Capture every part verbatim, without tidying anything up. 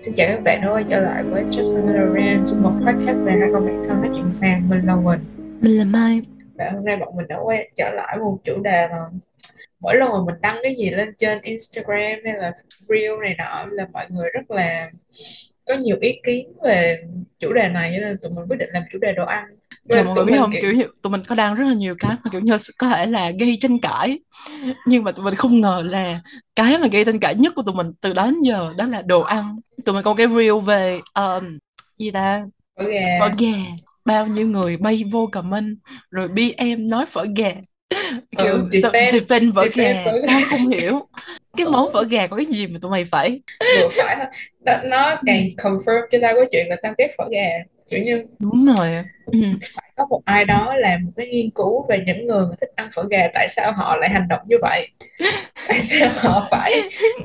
Xin chào các bạn đã quay trở lại với Just Another Rant, một podcast về hai con bạn thân nói chuyện sang. Mình là Quỳnh. Mình là Mai. Và hôm nay bọn mình đã quay trở lại một chủ đề mà mỗi lần mà mình đăng cái gì lên trên Instagram hay là Reel này nọ là mọi người rất là có nhiều ý kiến về chủ đề này, cho nên tụi mình quyết định làm chủ đề đồ ăn. Trời, mọi người biết không, kiểu... kiểu tụi mình có đăng rất là nhiều cái mà kiểu như có thể là gây tranh cãi, nhưng mà tụi mình không ngờ là cái mà gây tranh cãi nhất của tụi mình từ đó đến giờ đó là đồ ăn. Tụi mình có cái reel về um, gì ta? Phở gà. Phở gà. Bao nhiêu người bay vô comment rồi bê em nói phở gà. Kiểu ừ, defend, t- defend phở gà. Tao không hiểu cái món phở gà có cái gì mà tụi mày phải được phải thôi. Đó, nó càng confirm cho tao cái chuyện là tao ghét phở gà. Kiểu như đúng rồi, ừ. Phải có một ai đó làm một cái nghiên cứu về những người mà thích ăn phở gà, tại sao họ lại hành động như vậy, tại sao họ phải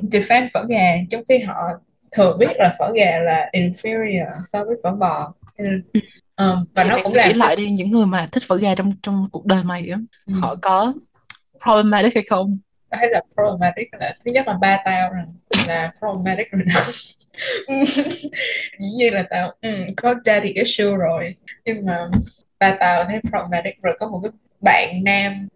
defend phở gà trong khi họ thừa biết là phở gà là inferior so với phở bò. Ừ. Và thì nó cũng là nghĩ lại đi, những người mà thích phở gà trong trong cuộc đời mày á, ừ. Họ có problematic hay không? Tao thấy là problematic là thứ nhất là ba tao rồi là problematic rồi đó. Dĩ nhiên là tao ừ, có daddy issue rồi, nhưng mà ba tao thấy problematic rồi. Có một cái bạn nam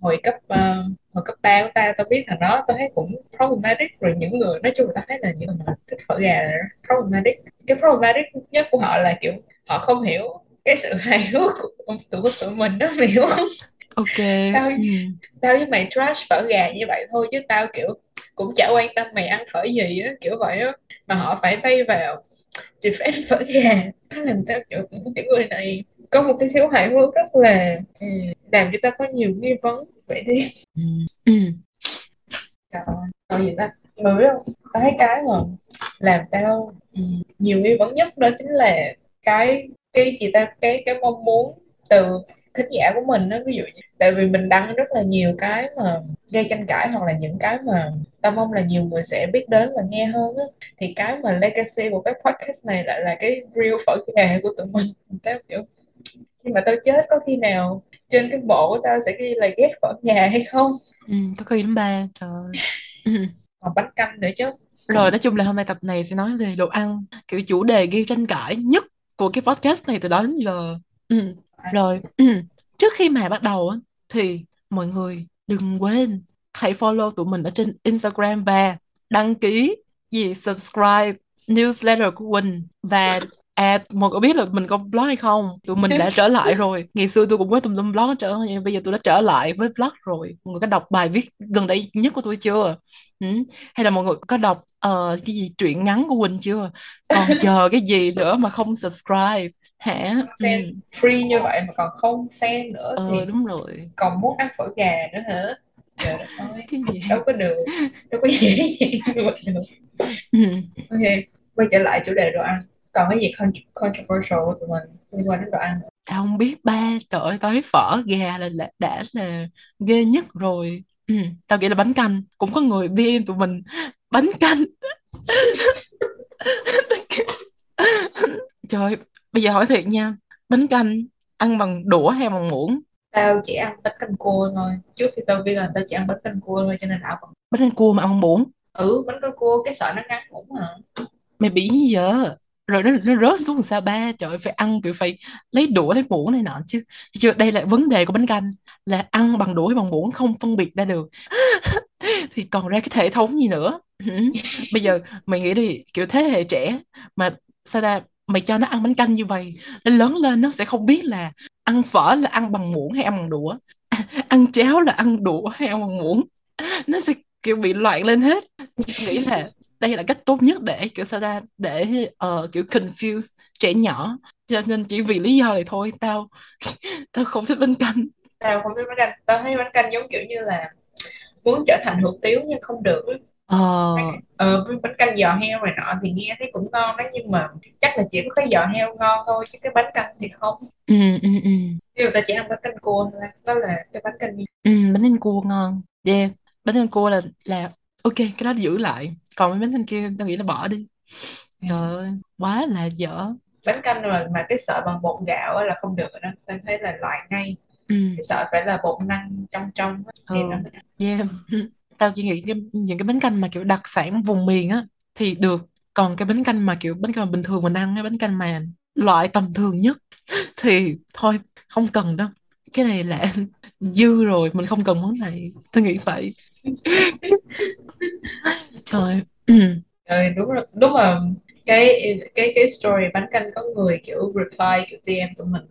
hồi cấp uh, hồi cấp ba của tao, tao biết thằng đó tao thấy cũng problematic rồi. Những người nói chung là tao thấy là những người mà thích phở gà là problematic. Cái problematic nhất của họ là kiểu họ không hiểu cái sự hài hước của tụi, tụi mình đó, mày hiểu không? Ok. Tao, ừ. tao với mày trash phở gà như vậy thôi, chứ tao kiểu cũng chả quan tâm mày ăn phở gì á, kiểu vậy á. Mà họ phải bay vào chỉ phải phở gà, làm tao kiểu những người này có một cái thiếu hài hước rất là ừ, làm cho tao có nhiều nghi vấn. Vậy đi. Trời ơi, tao gì ta? Mày biết không? Tao thấy cái mà làm tao ừ, nhiều nghi vấn nhất đó chính là cái cái chị ta cái cái mong muốn từ thính giả của mình đó, ví dụ như, tại vì mình đăng rất là nhiều cái mà gây tranh cãi hoặc là những cái mà tao mong là nhiều người sẽ biết đến và nghe hơn đó. Thì cái mà legacy của cái podcast này lại là cái real phở gà của tụi mình. Tao kiểu khi mà tao chết có khi nào trên cái bộ của tao sẽ ghi là ghét phở gà hay không? Ừ, có khi lắm ba, trời ơi. Còn bánh canh nữa chứ. Rồi, nói chung là hôm nay tập này sẽ nói về đồ ăn, kiểu chủ đề gây tranh cãi nhất của cái podcast này từ đó đến giờ. Ừ. Rồi, ừ. Trước khi mà bắt đầu thì mọi người đừng quên hãy follow tụi mình ở trên Instagram và đăng ký gì subscribe newsletter của Quỳnh. Và à, mọi người biết là mình có blog hay không? Tụi mình đã trở lại rồi. Ngày xưa tôi cũng có tùm lum blog trở, nhưng bây giờ tôi đã trở lại với blog rồi. Mọi người có đọc bài viết gần đây nhất của tôi chưa? Ừ. Hay là mọi người có đọc uh, cái gì truyện ngắn của Quỳnh chưa? Còn chờ cái gì nữa mà không subscribe hả? Ừ. Free như vậy mà còn không xem nữa thì ờ, đúng rồi. Còn muốn ăn phở gà nữa hả? Trời đất ơi, cái gì? Đâu có được, đâu có dễ gì được. Ừ. Ok, quay trở lại chủ đề đồ ăn. Còn cái gì controversial của tụi mình liên quan đến đồ ăn? Tao không biết ba, trời ơi, tao thấy phở gà là, là đã là ghê nhất rồi. Ừ, tao nghĩ là bánh canh. Cũng có người bê em tụi mình bánh canh. Trời, bây giờ hỏi thiệt nha, bánh canh ăn bằng đũa hay bằng muỗng? Tao chỉ ăn bánh canh cua thôi. Trước khi tao vegan tao chỉ ăn bánh canh cua thôi, cho nên là bánh canh cua mà ăn bằng muỗng. Ừ, bánh canh cua cái sợi nó ngắn muỗng hả? Mày bị gì vậy? Rồi nó, nó rớt xuống xa ba, trời ơi, phải ăn kiểu phải lấy đũa lấy muỗng này nọ chứ. Chứ đây là vấn đề của bánh canh là ăn bằng đũa hay bằng muỗng không phân biệt ra được. Thì còn ra cái hệ thống gì nữa. Bây giờ mày nghĩ đi, kiểu thế hệ trẻ mà sao ta, mày cho nó ăn bánh canh như vậy, nó lớn lên nó sẽ không biết là ăn phở là ăn bằng muỗng hay ăn bằng đũa, à, ăn cháo là ăn đũa hay ăn bằng muỗng. Nó sẽ kiểu bị loạn lên hết. Nghĩ là đây là cách tốt nhất để kiểu sao ta, để uh, kiểu confuse trẻ nhỏ. Cho nên chỉ vì lý do này thôi tao tao không thích bánh canh. Tao không thích bánh canh. Tao thấy bánh canh giống kiểu như là muốn trở thành hủ tiếu nhưng không được. Ờ uh... Ờ, bánh canh giò heo này nọ thì nghe thấy cũng ngon đó, nhưng mà chắc là chỉ có cái giò heo ngon thôi, chứ cái bánh canh thì không. Ừ ừ ừ. Nếu ta chỉ ăn bánh canh cua thôi, đó là cái bánh canh. Ừ, bánh canh cua ngon. Yeah, bánh canh cua là là ok, cái đó giữ lại. Còn mấy bánh canh kia tao nghĩ là bỏ đi. Trời ơi, quá là dở. Bánh canh mà, mà cái sợi bằng bột gạo là không được rồi đó. Tao thấy là loại ngay. Ừ. Cái sợi phải là bột năng trong trong thì ừ. Nó... Yeah. Tao chỉ nghĩ cái, những cái bánh canh mà kiểu đặc sản vùng miền á thì được. Còn cái bánh canh mà kiểu bánh canh mà bình thường mình ăn, cái bánh canh mà loại tầm thường nhất thì thôi không cần đâu, cái này là dư rồi, mình không cần món này, tôi nghĩ vậy. Trời. Trời, đúng rồi, đúng là cái cái cái story bánh canh có người kiểu reply kiểu tê em tụi mình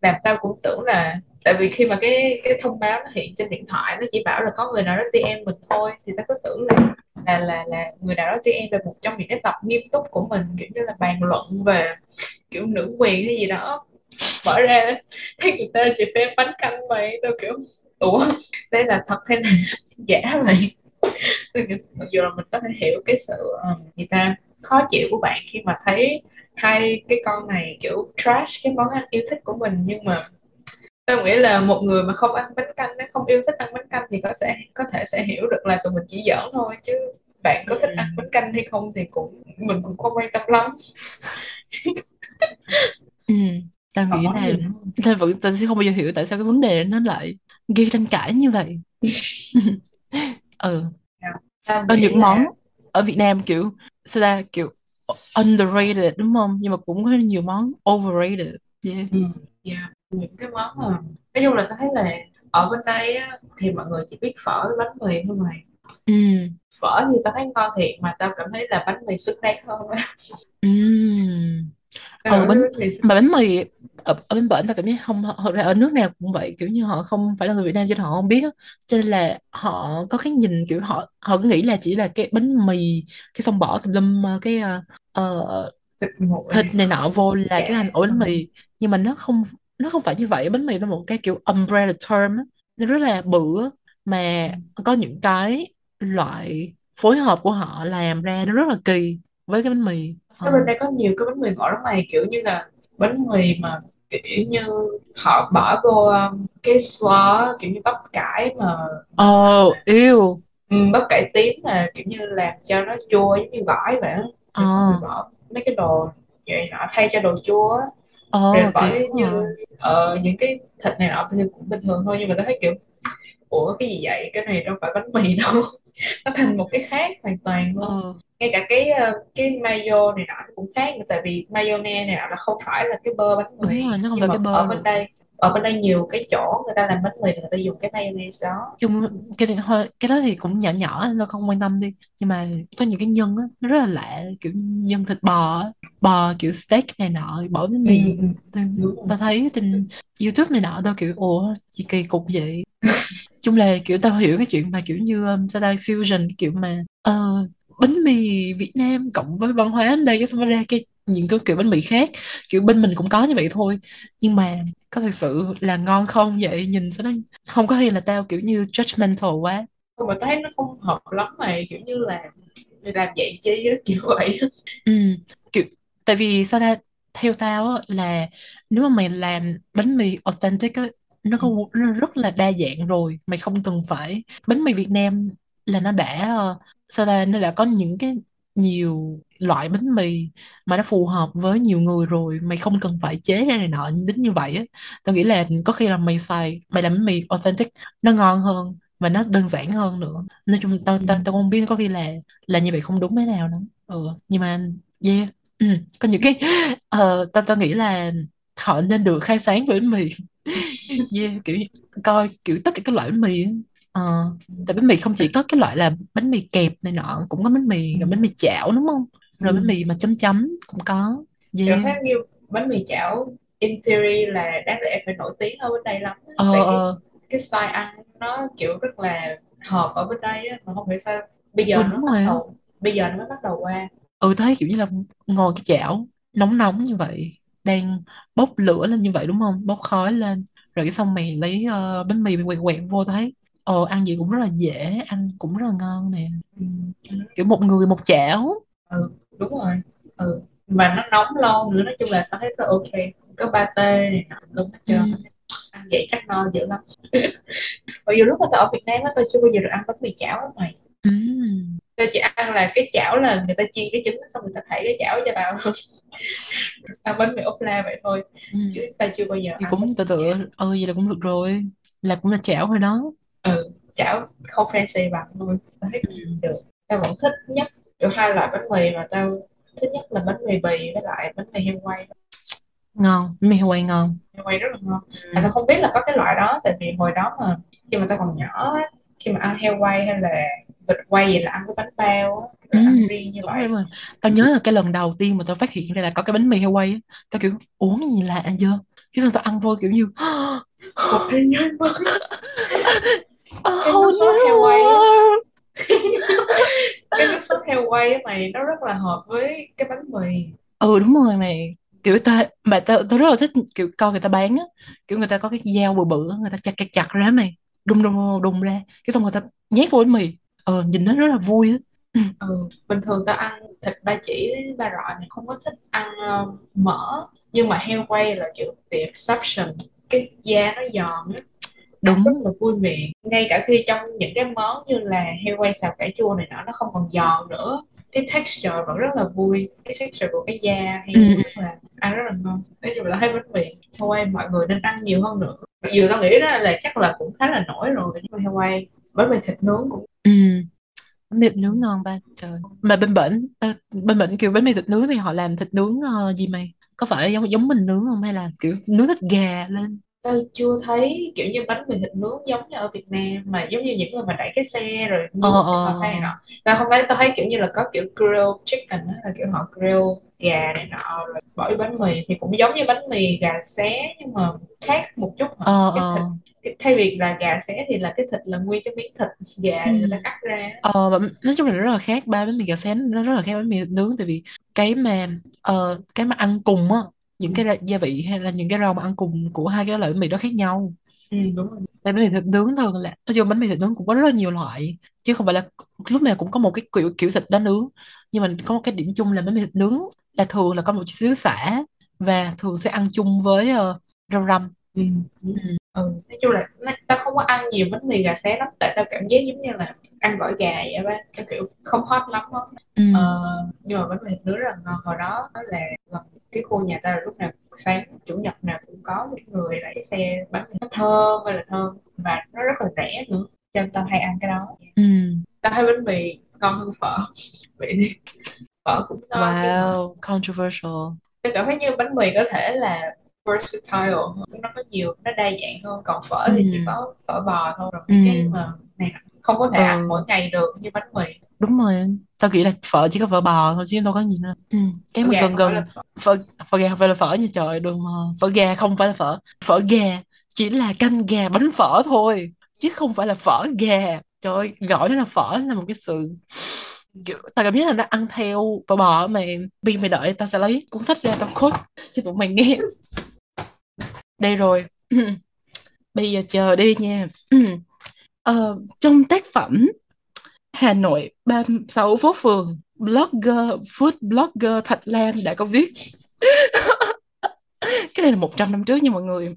làm tao cũng tưởng là, tại vì khi mà cái cái thông báo nó hiện trên điện thoại nó chỉ bảo là có người nào đó tê em mình thôi, thì tao cứ tưởng là là là là người nào đó tê em là một trong những cái tập nghiêm túc của mình, kiểu như là bàn luận về kiểu nữ quyền hay gì đó. Bỏ ra thấy người ta chỉ phê bánh canh mày, tao kiểu ủa đây là thật hay là giả mày. Mặc dù là mình có thể hiểu cái sự uh, người ta khó chịu của bạn khi mà thấy hai cái con này kiểu trash cái món ăn yêu thích của mình, nhưng mà tôi nghĩ là một người mà không ăn bánh canh, không yêu thích ăn bánh canh thì có sẽ có thể sẽ hiểu được là tụi mình chỉ giỡn thôi, chứ bạn có thích ăn bánh canh hay không thì cũng mình cũng không quan tâm lắm. Ừ, tao nghĩ là tao vẫn tao sẽ không bao giờ hiểu tại sao cái vấn đề nó lại gây tranh cãi như vậy. Ừ. Ở những món ở Việt Nam kiểu sao ta, kiểu underrated đúng không, nhưng mà cũng có nhiều món overrated. Yeah. Ừ. Yeah. Những cái món mà nói chung là tôi thấy là ở bên đây á, thì mọi người chỉ biết phở với bánh mì thôi mày. Ừ. Phở thì tao thấy ngon thiệt, mà tao cảm thấy là bánh mì xứng đáng hơn. Ừ. Ờ, bánh, mà bánh mì ở, ở bên bển tao cảm thấy không, thật ra ở nước nào cũng vậy, kiểu như họ không phải là người Việt Nam cho nên họ không biết, cho nên là họ có cái nhìn kiểu họ họ cứ nghĩ là chỉ là cái bánh mì cái xong bỏ tùm lum cái uh, thịt, thịt này nọ vô là cái thành ổ bánh mì, nhưng mà nó không nó không phải như vậy. Bánh mì là một cái kiểu umbrella term, nó rất là bự, mà có những cái loại phối hợp của họ làm ra nó rất là kỳ với cái bánh mì. Ở bên đây có nhiều cái bánh mì ngọt lắm mày, kiểu như là bánh mì mà kiểu như họ bỏ vô cái slaw kiểu như bắp cải mà ồ oh, yêu ừ, bắp cải tím mà kiểu như làm cho nó chua giống như gỏi vậy á, oh. Bỏ mấy cái đồ vậy nọ thay cho đồ chua á. Oh, rồi bỏ như ờ, những cái thịt này nọ thì cũng bình thường thôi, nhưng mà tao thấy kiểu ủa cái gì vậy, cái này đâu phải bánh mì đâu. Nó thành một cái khác hoàn toàn luôn. Oh. Ngay cả cái cái mayo này nọ cũng khác, tại vì mayonnaise này nọ là không phải là cái bơ bánh mì. Đúng rồi, nó không phải cái bơ. Ở bên đây ở bên đây nhiều cái chỗ người ta làm bánh mì thì người ta dùng cái mayonnaise đó. Chung cái thôi cái đó thì cũng nhỏ nhỏ nên không quan tâm đi, nhưng mà có những cái nhân á nó rất là lạ, kiểu nhân thịt bò bò kiểu steak này nọ bỏ bánh mì. Ừ, ta, ta thấy trên YouTube này nọ tao kiểu ủa gì kỳ cục vậy. Chung là kiểu tao hiểu cái chuyện mà kiểu như sao ta fusion, cái kiểu mà ờ uh, bánh mì Việt Nam cộng với văn hóa ở đây cái xong ra cái những cái kiểu bánh mì khác, kiểu bên mình cũng có như vậy thôi, nhưng mà có thực sự là ngon không vậy, nhìn sao nó không có hay là tao kiểu như judgmental quá. Không, mà tao thấy nó không hợp lắm mày, kiểu như là mày làm vậy chứ kiểu vậy. Ừ, kiểu tại vì sao ta theo tao á là nếu mà mày làm bánh mì authentic á nó có nó rất là đa dạng rồi, mày không cần phải bánh mì Việt Nam là nó đã sao ta nó đã có những cái nhiều loại bánh mì mà nó phù hợp với nhiều người rồi, mày không cần phải chế ra này nọ đến như vậy á. Tao nghĩ là có khi là mày xài mày làm bánh mì authentic nó ngon hơn và nó đơn giản hơn nữa. Nói chung tao tao tao không biết có khi là là như vậy không đúng thế nào lắm. Ừ, nhưng mà yeah, có những cái uh, tao tao nghĩ là họ nên được khai sáng về bánh mì. Yeah, kiểu coi kiểu tất cả các loại bánh mì. Ờ, tại bánh mì không chỉ có cái loại là bánh mì kẹp này nọ, cũng có bánh mì rồi bánh mì chảo đúng không, rồi bánh mì mà chấm chấm cũng có. Yeah. Khác như bánh mì chảo in theory là đáng lẽ phải nổi tiếng ở bên đây lắm. Ờ, tại ờ. Cái, cái style ăn nó kiểu rất là hợp ở bên đây á, mà không hiểu sao bây giờ ừ, nó bắt đầu, bây giờ nó mới bắt đầu qua. Ừ, thấy kiểu như là ngồi cái chảo nóng nóng như vậy, đang bốc lửa lên như vậy đúng không, bốc khói lên rồi cái xong mày lấy uh, bánh mì mày quẹt quẹt vô, thấy ồ ăn gì cũng rất là dễ, ăn cũng rất là ngon nè. Ừ. Kiểu một người một chảo. Ừ, đúng rồi. Ừ, mà nó nóng lâu nữa, nói chung là tao thấy là ok, có pate này nọ luôn hết trơn. Ừ. Ăn vậy chắc no dữ lắm. Bởi vì lúc mà tao ở Việt Nam á tao chưa bao giờ được ăn bánh mì chảo á mày. Ừ. Tao chỉ ăn là cái chảo là người ta chiên cái trứng xong người ta thảy cái chảo cho tao. Ăn bánh mì ốp la vậy thôi. Ừ. Chứ tao chưa bao giờ. Thì cũng tự tự ừ vậy là cũng được rồi. Là cũng là chảo thôi đó. Ừ, chảo không fancy bằng luôn. Tao thấy được. Tao vẫn thích nhất kiểu hai loại bánh mì mà tao thứ nhất là bánh mì bì với lại bánh mì heo quay. Ngon, bánh mì heo quay ngon, heo quay rất là ngon. Ừ. Mà tao không biết là có cái loại đó, tại vì hồi đó mà khi mà tao còn nhỏ á, khi mà ăn heo quay hay là vịt quay vậy là ăn cái bánh bao á, ừ, ăn riêng như vậy. Mà tao nhớ là cái lần đầu tiên mà tao phát hiện ra là có cái bánh mì heo quay á, tao kiểu uống gì lạ vậy, chứ sao tao ăn vô kiểu như một thế giới mới. Cái nước sốt heo quay cái nước sốt heo quay mày nó rất là hợp với cái bánh mì. Ừ đúng rồi mày, kiểu ta mà tao tao rất là thích kiểu coi người ta bán á, kiểu người ta có cái dao bự bự, người ta chặt chặt chặt ra mày, đùng đùng đùng ra, cái xong người ta nhét vô bánh mì. Ờ nhìn nó rất là vui á. Ừ, bình thường tao ăn thịt ba chỉ ba rọi mình không có thích ăn uh, mỡ, nhưng mà heo quay là kiểu the exception, cái da nó giòn á. Đúng, rất là vui miệng. Ngay cả khi trong những cái món như là heo quay xào cải chua này nọ nó không còn giòn nữa, cái texture vẫn rất là vui, cái texture của cái da heo ừ. rất là ăn rất là ngon. Nói chung là thấy bánh mì heo quay mọi người nên ăn nhiều hơn nữa. Mặc dù tao nghĩ đó là chắc là cũng khá là nổi rồi, nhưng mà heo quay bánh mì thịt nướng cũng ừ. Bánh mì thịt nướng ngon ba trời. Mà bên bển à, bên bển kiểu bánh mì thịt nướng thì họ làm thịt nướng uh, gì mày? Có phải giống giống mình nướng không hay là kiểu nướng thịt gà lên? Tao chưa thấy kiểu như bánh mì thịt nướng giống như ở Việt Nam mà giống như những người mà đẩy cái xe rồi nướng ờ, thịt này nọ. Tao không thấy, tao thấy kiểu như là có kiểu grill chicken đó, là kiểu họ grill gà này nọ rồi bỏ bánh mì thì cũng giống như bánh mì gà xé nhưng mà khác một chút mà. Ờ, cái thịt, cái, thay vì là gà xé thì là cái thịt là nguyên cái miếng thịt gà ừ. người ta cắt ra. Ờ, nói chung là rất là khác, ba bánh mì gà xé nó rất là khác bánh mì thịt nướng, tại vì cái mà uh, cái mà ăn cùng á, những cái gia vị hay là những cái rau mà ăn cùng của hai cái loại bánh mì đó khác nhau. Ừ, đúng rồi. Tại bánh mì thịt nướng thường là nói chung bánh mì thịt nướng cũng có rất là nhiều loại, chứ không phải là lúc nào cũng có một cái kiểu kiểu thịt đó nướng. Nhưng mà có một cái điểm chung là bánh mì thịt nướng là thường là có một chút xíu sả và thường sẽ ăn chung với uh, rau răm. Ừ. Ừ. Ừ. Nói chung là tao không có ăn nhiều bánh mì gà xé lắm, tại tao cảm giác giống như là ăn gỏi gà vậy á, tao kiểu không hot lắm đó. Ừ. Ờ, nhưng mà bánh mì thịt nướng rất là ngon. Hồi đó đó là cái khu nhà tao lúc nào sáng chủ nhật nào cũng có một người lại cái xe bánh mì, nó thơm và là thơm và nó rất là rẻ nữa, cho nên tao hay ăn cái đó. Ừ. Tao thấy bánh mì ngon hơn phở vậy đi. Phở cũng ngon. Wow, controversial. Tao cảm thấy như bánh mì có thể là versatile, nó có nhiều, nó đa dạng hơn. Còn phở ừ. thì chỉ có phở bò thôi rồi, ừ. cái mà này không có thể ừ. ăn mỗi ngày được như bánh mì. Đúng rồi, tao nghĩ là phở chỉ có phở bò thôi chứ đâu có gì nữa. Ừ. Cái phở mà gần gần phở. Phở, phở gà không phải là phở nha trời, đừng mà phở gà không phải là phở, phở gà chỉ là canh gà bánh phở thôi chứ không phải là phở gà. Trời ơi, gọi nó là phở là một cái sự kiểu, tao cảm giác là nó ăn theo phở bò. Mày bi mày đợi tao sẽ lấy cuốn sách ra tao khốt cho tụi mày nghe. Đây rồi. Bây giờ chờ đi nha. Ờ, trong tác phẩm Hà Nội ba mươi sáu phố phường, blogger, food blogger Thạch Lam đã có viết cái này là một trăm năm trước nha mọi người.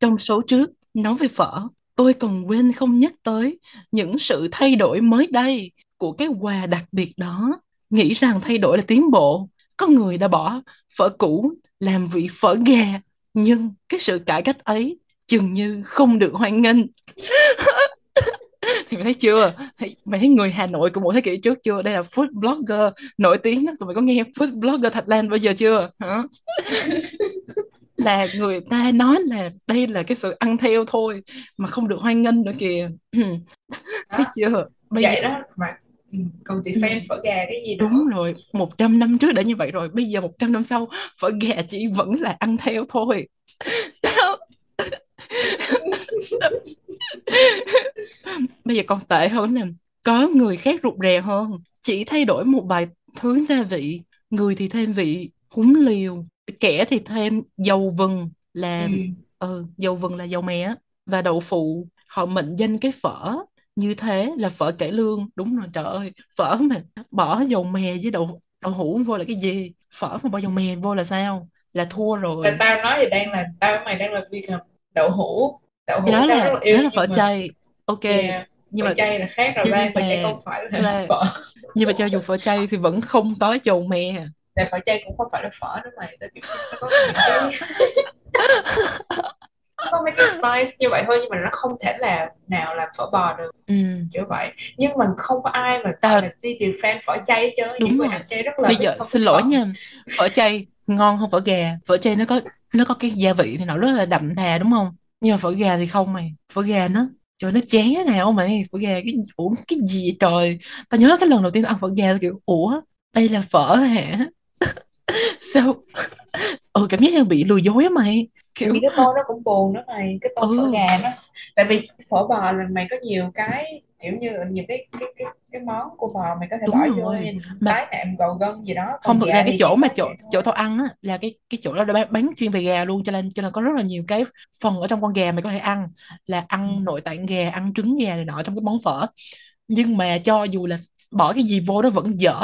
Trong số trước nói về phở, tôi còn quên không nhắc tới những sự thay đổi mới đây của cái quà đặc biệt đó. Nghĩ rằng thay đổi là tiến bộ, có người đã bỏ phở cũ làm vị phở gà, nhưng cái sự cải cách ấy chừng như không được hoan nghênh. Thì mày thấy chưa? Mày thấy người Hà Nội của một thế kỷ trước chưa? Đây là food blogger nổi tiếng đó. Tụi mày có nghe food blogger Thạch Lan bao giờ chưa? Hả? Là người ta nói là đây là cái sự ăn theo thôi mà không được hoan nghênh nữa kìa. Thấy chưa? Bây vậy giờ... đó mà còn chị fan phở gà cái gì đó. Đúng rồi, một trăm năm trước đã như vậy rồi, bây giờ một trăm năm sau phở gà chỉ vẫn là ăn theo thôi. Bây giờ còn tệ hơn nè. Có người khác rụt rè hơn, chỉ thay đổi một vài thứ gia vị. Người thì thêm vị húng liều, kẻ thì thêm dầu vừng là ừ. Ừ, dầu vừng là dầu mè và đậu phụ. Họ mệnh danh cái phở như thế là phở cải lương. Đúng rồi, trời ơi, phở mà bỏ dầu mè với đậu, đậu hũ vô là cái gì? Phở mà bỏ dầu mè vô là sao? Là thua rồi. Là tao nói thì đang là tao với mày đang là vegan. Đậu hũ, đậu hũ đó là, yêu, đó là phở chay. Ok, yeah, nhưng phở mà chay là khác rồi, ba phở chay không phải là, là phở. Nhưng mà cho dù phở chay thì vẫn không có dầu mè. Là phở chay cũng không phải là phở đó mày, tao kiểu nó có cái có mấy cái spice như vậy thôi, nhưng mà nó không thể là nào làm phở bò được, ừ. kiểu vậy. Nhưng mà không có ai mà ta là đi defend phở chay chứ. Những người làm chay rất là bây giờ xin lỗi phở. nha, phở chay ngon hơn phở gà. Phở chay nó có nó có cái gia vị thì nó rất là đậm đà đúng không, nhưng mà phở gà thì không mày. Phở gà nó trời nó chán thế nào mày. Phở gà cái ủa cái gì vậy trời. Tao nhớ cái lần đầu tiên tao ăn phở gà tao kiểu ủa đây là phở hả? Sao ừ cảm giác như bị lừa dối á mày, kiểu cái tô nó cũng buồn nữa mày, cái tô ừ. phở gà nó, tại vì phở bò là mày có nhiều cái kiểu như nhiều cái cái cái, cái món của bò mày có thể đúng bỏ vô như mà... tái nạm gầu gân gì đó. Không, thực ra cái chỗ mà chỗ chỗ tao ăn á là cái cái chỗ đó đã bán chuyên về gà luôn, cho nên cho nên có rất là nhiều cái phần ở trong con gà mày có thể ăn, là ăn ừ. nội tạng gà, ăn trứng gà này nọ trong cái món phở. Nhưng mà cho dù là bỏ cái gì vô nó vẫn dở,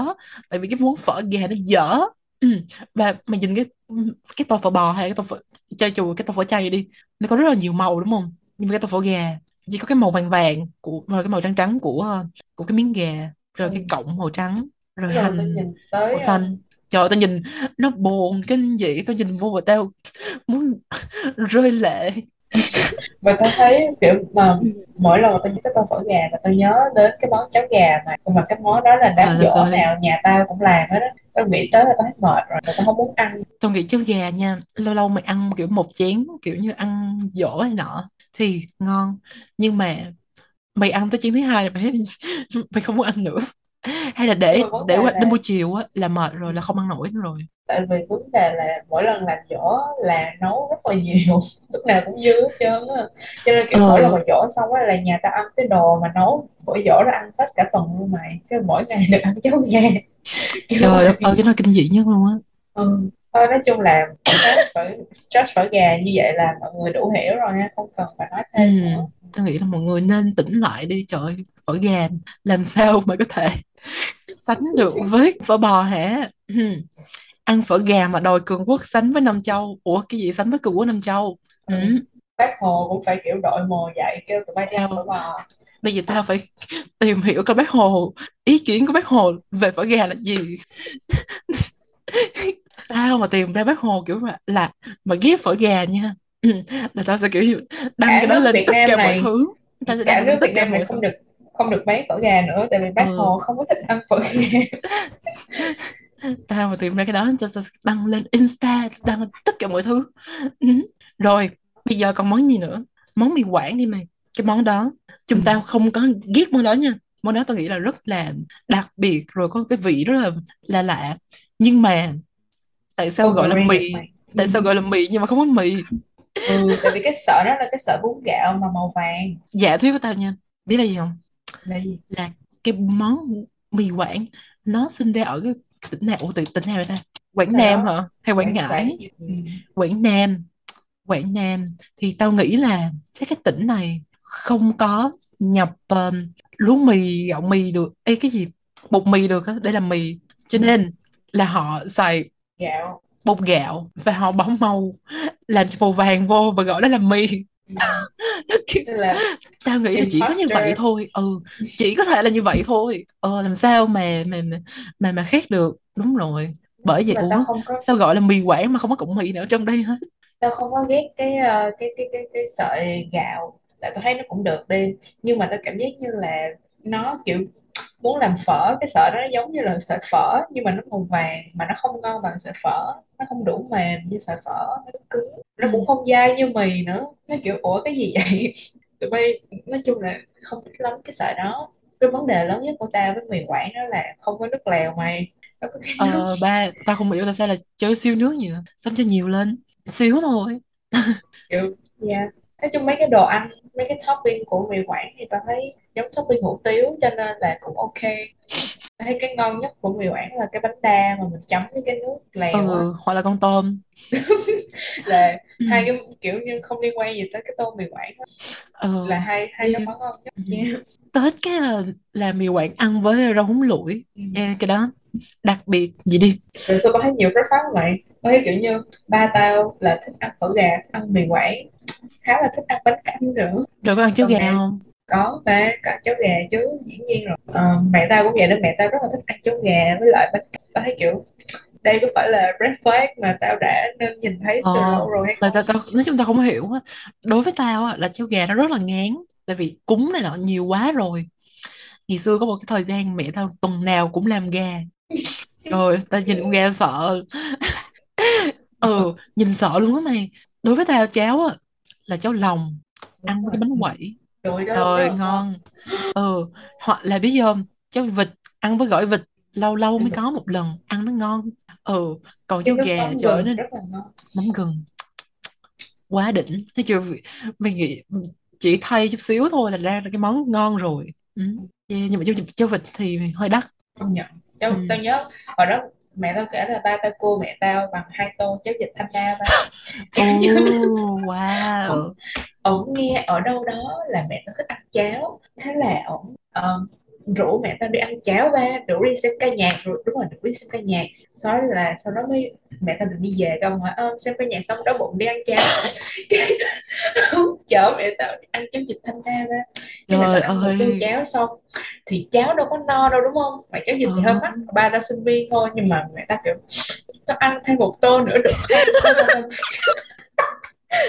tại vì cái món phở gà nó dở. Ừ. Và mày nhìn cái cái tô phở bò hay cái tô phở chay, chùi cái tô phở chay đi, nó có rất là nhiều màu đúng không, nhưng mà cái tô phở gà chỉ có cái màu vàng vàng của, rồi cái màu trắng trắng của của cái miếng gà, rồi ừ. cái cọng màu trắng, rồi hành màu xanh à. Trời, tao nhìn nó buồn kinh dị, tao nhìn vô và tao muốn rơi lệ. Và tao thấy kiểu mà mỗi lần tao nhớ cái tô phở gà là tao nhớ đến cái món cháo gà này, mà cái món đó là đám giỗ à, nào nhà tao cũng làm hết á. Tao nghĩ tới là tao hết mệt rồi, tao không muốn ăn. Tao nghĩ cháo gà nha, lâu lâu mày ăn kiểu một chén kiểu như ăn giỗ hay nọ thì ngon, nhưng mà mày ăn tới chén thứ hai là mày, mày không muốn ăn nữa, hay là để để qua đến buổi chiều á là mệt rồi, là không ăn nổi nữa rồi. Tại vì vấn đề là mỗi lần làm giỗ là nấu rất là nhiều, lúc nào cũng dư hết trơn á, cho nên kiểu ừ. mỗi lần mà giỗ xong á là nhà tao ăn cái đồ mà nấu mỗi giỗ là ăn hết cả tuần luôn mày, chứ mỗi ngày được ăn cháo gà. Trời ơi, cái nó kinh dị nhất luôn á. Ừ. Thôi nói chung là Just phở gà như vậy là mọi người đủ hiểu rồi ha, không cần phải nói thêm ừ. nữa. Tôi nghĩ là mọi người nên tỉnh lại đi, trời ơi, phở gà làm sao mà có thể sánh được với phở bò hả? Ăn phở gà mà đòi cường quốc sánh với Nam Châu. Ủa cái gì sánh với cường quốc Nam Châu? Ừ. Ừ. Bác Hồ cũng phải kiểu đội mồ dạy kêu tụi bay ăn phở bò. Bây giờ tao phải tìm hiểu coi Bác Hồ, ý kiến của Bác Hồ về phở gà là gì. Tao mà tìm ra Bác Hồ kiểu mà là mà ghép phở gà nha, là tao sẽ kiểu đăng cái đó lên Việt tất Nam cả này, mọi thứ. Tao sẽ đăng cả nước Việt Nam này không được không được bán phở gà nữa, tại vì Bác ừ. Hồ không có thích ăn phở gà. Tao mà tìm ra cái đó tao sẽ đăng lên Insta, đăng tất cả mọi thứ. Rồi bây giờ còn món gì nữa? Món mì Quảng đi mày. Cái món đó chúng tao không có ghét món đó nha, món đó tao nghĩ là rất là đặc biệt, rồi có cái vị rất là là lạ. Nhưng mà tại sao gọi là mì, tại sao gọi là mì nhưng mà không có mì? Ừ, tại vì cái sợi đó là cái sợi bún gạo mà màu vàng. Giả thuyết của tao nha, biết là gì không? Là gì? Là cái món mì Quảng nó sinh ra ở cái tỉnh nào? Ủa, từ tỉnh nào vậy ta? Quảng Nam hả? Hay Quảng Ngãi? Quảng Nam. Quảng Nam thì tao nghĩ là chắc cái tỉnh này không có nhập uh, lúa mì, gạo mì được, ê cái gì bột mì được á để làm mì, cho nên là họ xài gạo, bột gạo và họ bóng màu làm cho màu vàng vô và gọi đó là mì. Là tao nghĩ là chỉ có như vậy thôi, ừ chỉ có thể là như vậy thôi, ờ làm sao mà mà mà mà khác được. Đúng rồi, bởi vậy uống có... sao gọi là mì Quảng mà không có cụm mì nữa trong đây hết. Tao không có ghét cái cái cái cái cái sợi gạo, tại tao thấy nó cũng được đi, nhưng mà tao cảm giác như là nó kiểu muốn làm phở cái sợi đó nó giống như là sợi phở nhưng mà nó màu vàng, mà nó không ngon bằng sợi phở, nó không đủ mềm như sợi phở, nó cứng, nó cũng không dai như mì nữa. Nó kiểu ủa cái gì vậy tụi bay. Nói chung là không thích lắm cái sợi đó. Cái vấn đề lớn nhất của tao với mì Quảng đó là không có nước lèo mày. Ờ ba, tao không hiểu tại sao là chơi siêu nước nhiều, xong cho nhiều lên xíu thôi. Kiểu yeah. Nói chung mấy cái đồ ăn, mấy cái topping của mì Quảng thì tao thấy giống topping hủ tiếu, cho nên là cũng ok. Tao thấy cái ngon nhất của mì Quảng là cái bánh đa mà mình chấm với cái nước lèo, ừ, hoặc là con tôm. Là ừ. hai cái kiểu như không liên quan gì tới cái tôm mì Quảng đó. Ừ. Là hai hai cái món ngon nhất nha. Yeah. Tết cái là, là mì Quảng ăn với rau húng lủi, ừ. yeah, cái đó đặc biệt gì đi. Rồi sao có thấy nhiều cái phát vậy? Có kiểu như ba tao là thích ăn phở gà, ăn mì Quảng, khá là thích ăn bánh canh nữa. Rồi có ăn cháo gà không? Có, ba có ăn cháo gà chứ, dĩ nhiên rồi. Ờ, mẹ tao cũng vậy đó, mẹ tao rất là thích ăn cháo gà với lại bánh canh. Tao thấy kiểu đây có phải là red flag mà tao đã nên nhìn thấy từ ờ, lâu rồi hay không? Tao, tao, nói chung tao không hiểu á. Đối với tao á, là cháo gà nó rất là ngán, tại vì cúng này nó nhiều quá rồi. Ngày xưa có một cái thời gian mẹ tao tuần nào cũng làm gà. Rồi tao nhìn con gà sợ. Ừ, nhìn sợ luôn á mày. Đối với tao cháo á là cháo lòng, ăn với cái bánh quẩy. Trời ơi ngon. Ừ, hoặc là biết không, cháo vịt ăn với gỏi vịt, lâu lâu mới có một lần, ăn nó ngon. Ừ, còn cháo gà trời nó mắm gừng quá đỉnh. Thấy chưa, mày nghĩ chỉ thay chút xíu thôi là ra cái món ngon rồi. Ừ. Nhưng mà cháo vịt thì hơi đắt. Không nhận. Cháu, ừ. Tao nhớ hồi đó mẹ tao kể là ba tao cua mẹ tao bằng hai tô cháo vịt Thanh Đa ba. Oh, wow. Ổng nghe ở đâu đó là mẹ tao thích ăn cháo, thế là ổng uh, rủ mẹ tao đi ăn cháo ba, rủ đi xem ca nhạc, rủ, đúng rồi rủ đi xem ca nhạc. Sau đó là sau đó mới mẹ tao định đi về không hả? Ờ, xem ca nhạc xong đó bụng đi ăn cháo. Chở mẹ tao đi ăn cháo vịt Thanh Đa ba. Cái mẹ tao ăn một cháo xong thì cháo đâu có no đâu đúng không? Mà cháo vịt ừ. thì hơi mắc, ba tao sinh viên thôi, nhưng mà mẹ tao kiểu tao ăn thêm một tô nữa được không?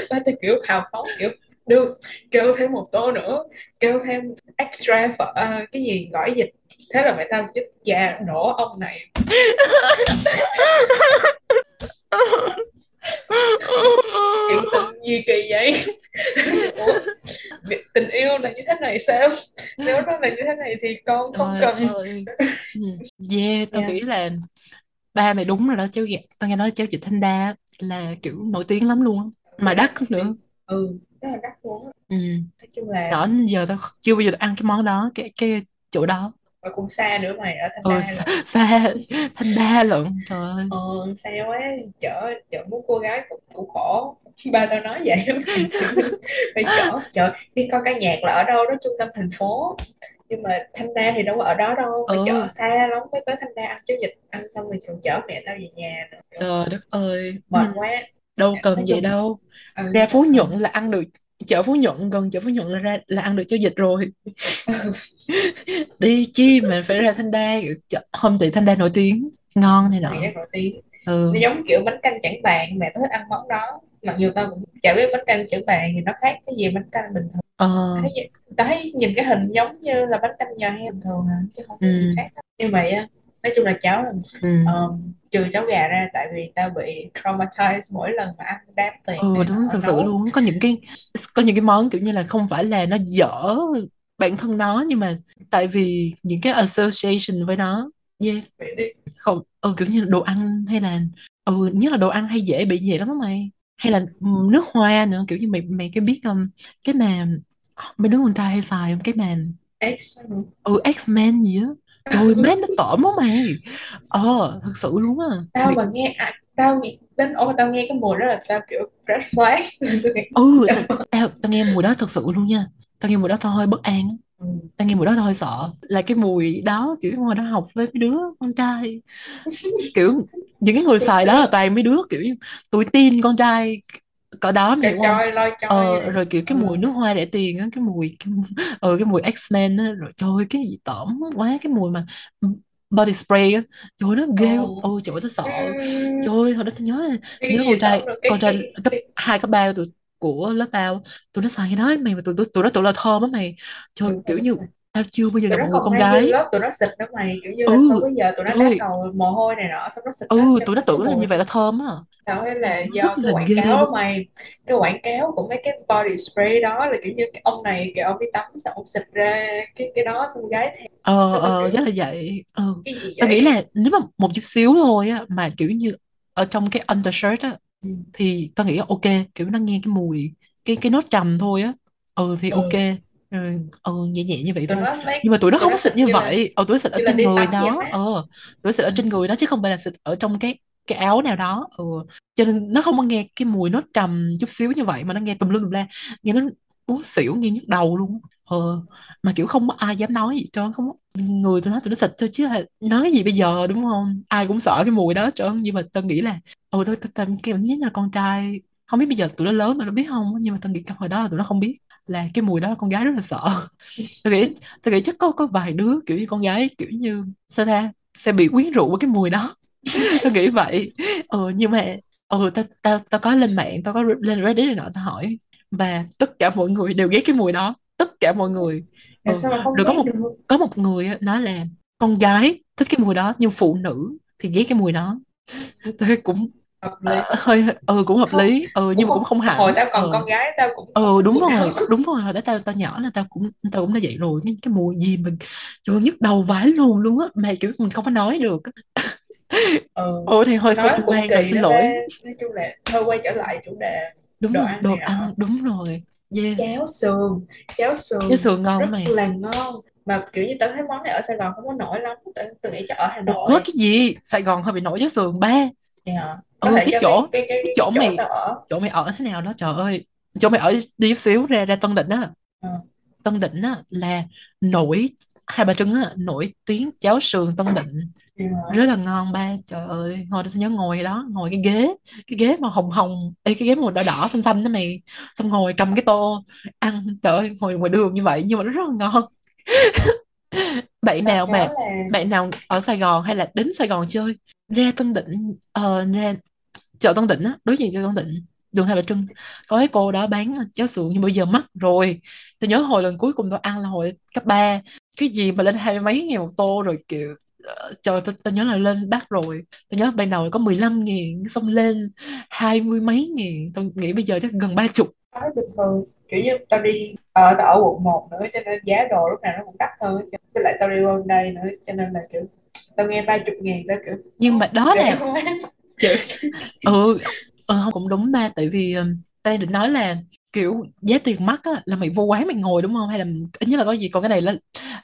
Ba tao kiểu hào phóng kiểu được, kêu thêm một tô nữa, kêu thêm extra phở, uh, cái gì gỏi vịt. Thế là mẹ tao chích da nổ ông này. Kiểu tình gì kỳ vậy? Ủa, tình yêu là như thế này sao? Nếu nó là như thế này thì con không Trời cần ơi. Yeah, tao yeah. nghĩ là ba mày đúng rồi đó. Cháu tao nghe nói cháu chị Thanh Đa là kiểu nổi tiếng lắm luôn, mà đắt nữa. Ừ, rất là đắt luôn. Ừ. Nói chung là đó, giờ tao chưa bao giờ được ăn cái món đó, cái cái chỗ đó. Mà cũng xa nữa mày, ở Thanh Đa. Ừ, xa, xa Thanh Đa lận. Trời ơi. Ừ, xa quá, chở chở muốn cô gái cũng, cũng khổ. Ba tao nói vậy. Phải chở, chở đi coi ca nhạc là ở đâu đó trung tâm thành phố. Nhưng mà Thanh Đa thì đâu có ở đó đâu, phải ừ. chở xa lắm mới tới Thanh Đa ăn cháo vịt, ăn xong rồi còn chở mẹ tao về nhà nữa. Trời đất ơi. Mệt ừ. quá. Đâu cần nói vậy chung... đâu. Ừ. Ra Phú Nhuận là ăn được, chợ Phú Nhuận, gần chợ Phú Nhuận là ra là ăn được cháo vịt rồi. Đi chi mà phải ra Thanh Đa, chợ hôm thì Thanh Đa nổi tiếng, ngon này nọ. Nổi tiếng. Ừ. Nó giống kiểu bánh canh Trảng Bàng, mẹ tao thích ăn món đó. Mặc dù tao cũng chả biết bánh canh Trảng Bàng thì nó khác cái gì bánh canh bình thường. Ờ. Thấy, tao thấy nhìn cái hình giống như là bánh canh nhà hay bình thường hả? Chứ không có ừ. gì khác đó. Như vậy á. Nói chung là cháo là ừ. uh, trừ cháo gà ra, tại vì tao bị traumatized mỗi lần mà ăn đám tiệc. Ừ đúng, thực sự luôn. Có những cái có những cái món kiểu như là không phải là nó dở bản thân nó, nhưng mà tại vì những cái association với nó. Yeah. Không, ừ, kiểu như là đồ ăn hay là ừ nhất là đồ ăn hay dễ bị vậy lắm á mày. Hay là nước hoa nữa, kiểu như mày mày cái biết không, cái mà mấy đứa con trai hay xài không, cái mà X ừ X-Men gì á. Trời mát nó tởm quá mày. Ờ, thật sự luôn á. Tao mày... mà nghe à, tao nghe đến ô tao nghe cái mùa đó là tao kiểu red flag. Ừ, tao, tao tao nghe mùi đó thật sự luôn nha. Tao nghe mùi đó tao hơi bất an. Ừ. Tao nghe mùi đó tao hơi sợ. Là cái mùi đó kiểu hồi đó học với mấy đứa con trai. Kiểu những cái người xài đó là toàn mấy đứa kiểu tụi teen con trai cỡ đó mày không? Choi, lo choi. Ờ, rồi kiểu cái mùi ừ. nước hoa rẻ tiền á, cái mùi cái, ờ cái mùi X-Men á, rồi trời ơi cái gì tởm quá, cái mùi mà body spray á, trời ơi nó ghê. Ôi ừ. trời ơi tao sợ. Trời ơi hồi đó tao nhớ nhớ con trai con trai cấp hai cấp ba tụi của lớp tao, tụi nó xài cái đó mày, mà tụi tụi, tụi nó tụi là thơm á mày. Trời ừ. kiểu như tao chưa bao giờ gặp một con gái lớp tụi nó xịt đó mày, kiểu như là ừ, sau bây giờ tụi nó đá cầu mồ hôi này nọ xong nó xịt. Ừ tụi nó tưởng là như vậy là thơm á. Tao thấy là do rất cái quảng cáo đó. Mày cái quảng cáo của mấy cái body spray đó là kiểu như cái ông này kiểu ông đi tắm xong ông xịt ra cái cái đó xong gái theo. Ờ ờ chắc là vậy. Ừ tao nghĩ là nếu mà một chút xíu thôi á, mà kiểu như ở trong cái undershirt á ừ. thì tao nghĩ là ok, kiểu nó nghe cái mùi cái cái nốt trầm thôi á. Ừ thì ừ. ok. Ừ, ừ, nhẹ nhẹ như vậy thôi. Nhưng mà tụi nó không có xịt như vậy. Ờ, tụi nó xịt ở trên người nó. Ờ, tụi nó xịt ở trên người nó chứ không phải là xịt ở trong cái cái áo nào đó. Ừ. Cho nên nó không có nghe cái mùi nó trầm chút xíu như vậy, mà nó nghe tùm lum tùm la. Nghe nó uống xỉu, nghe nhức đầu luôn. Ờ, mà kiểu không có ai dám nói gì trơn, không có. Người tụi nó tụi nó xịt thôi chứ nói cái gì bây giờ đúng không? Ai cũng sợ cái mùi đó trơn. Nhưng mà tao nghĩ là ừ tôi tầm cảm giác là con trai, không biết bây giờ tụi nó lớn tụi nó biết không, nhưng mà tao nghĩ hồi đó là tụi nó không biết là cái mùi đó con gái rất là sợ. Tôi nghĩ tôi nghĩ chắc có có vài đứa kiểu như con gái kiểu như sao ta sẽ bị quyến rũ với cái mùi đó. Tao nghĩ vậy. Ừ, nhưng mà ừ, tao tao tao có lên mạng, tao có lên Reddit này nọ, tao hỏi và tất cả mọi người đều ghét cái mùi đó, tất cả mọi người. Ừ. Rồi có một được. có một người nói là con gái thích cái mùi đó nhưng phụ nữ thì ghét cái mùi đó. Tôi cũng hợp lý. À, hơi ừ cũng hợp không, lý ừ nhưng cũng mà cũng không hẳn. Hồi tao còn ừ. con gái tao cũng ừ đúng rồi đó. Đúng rồi, hồi đó tao tao nhỏ là tao cũng tao cũng đã vậy rồi. Cái, cái mùi gì mình trời nhức đầu vãi luôn luôn á, mà kiểu mình không có nói được. Ừ, ừ thì hơi không quan rồi, xin lỗi. Nói chung là thôi quay trở lại chủ đề đúng đồ rồi, ăn đồ ăn à. Đúng rồi. Yeah. Cháo sườn, cháo sườn, cháo sườn ngon rất mày. Là ngon. Mà kiểu như tao thấy món này ở Sài Gòn không có nổi lắm, tao từng nghĩ chợ ở Hà Nội. Ủa cái gì? Sài Gòn hơi bị nổi cháo sườn ba. Yeah. Có ừ, thể cái, chỗ, cái, cái, cái, cái chỗ mày ở. Chỗ mày ở thế nào đó trời ơi. Chỗ mày ở đi xíu ra ra Tân Định á. Ừ. Tân Định á là nổi Hai Bà Trưng á, nổi tiếng cháo sườn Tân Định. Yeah. Rất là ngon ba, trời ơi. Hồi đó tôi nhớ ngồi đó, ngồi cái ghế, cái ghế màu hồng hồng, ê, cái ghế màu đỏ đỏ xanh xanh đó mày. Xong ngồi cầm cái tô ăn, trời ơi, ngồi ngoài đường như vậy nhưng mà nó rất là ngon. Bạn nào mà là... bạn nào ở Sài Gòn hay là đến Sài Gòn chơi, ra Tân Định, ờ uh, ra chợ Tân Định á, đối diện chợ Tân Định, đường Hai Bà Trưng, có cái cô đó bán cháo sườn nhưng bây giờ mắc rồi. Tôi nhớ hồi lần cuối cùng tôi ăn là hồi cấp ba, cái gì mà lên hai mấy ngàn một tô rồi kiểu trời, tôi, tôi nhớ là lên Bắc rồi, tôi nhớ ban đầu có mười lăm nghìn, xong lên hai mươi mấy nghìn, tôi nghĩ bây giờ chắc gần ba chục. Bình thường kiểu như tao đi ờ, tao ở quận một nữa cho nên giá đồ lúc nào nó cũng đắt hơn, với lại tao đi qua đây nữa cho nên là kiểu tao nghe ba chục ngàn tao kiểu nhưng mà đó là chữ ừ ừ không cũng đúng ba, tại vì tao định nói là kiểu giá tiền mắc á là mày vô quán mày ngồi đúng không, hay là ít nhất là có gì, còn cái này là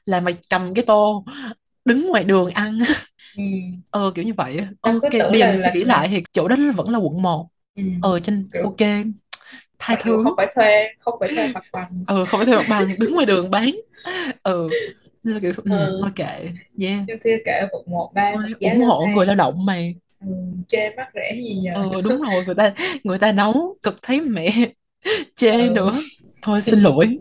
là mày cầm cái tô đứng ngoài đường ăn. Ừ. Ờ kiểu như vậy. Ok bây giờ mình suy nghĩ lại thì chỗ đó vẫn là quận một. Ừ. Ờ trên kiểu... ok thay thứ không phải thuê không phải thuê mặt bằng. Ừ không phải thuê mặt bằng đứng ngoài đường bán. Ừ nên là kiểu ừ. thôi kệ. Yeah. Chưa kệ quận một ba ủng hộ người lao động mày. Ừ, chê mắc rẻ gì giờ. Ừ đúng rồi, người ta người ta nấu cực thấy mẹ chê. Ừ. Nữa thôi xin lỗi.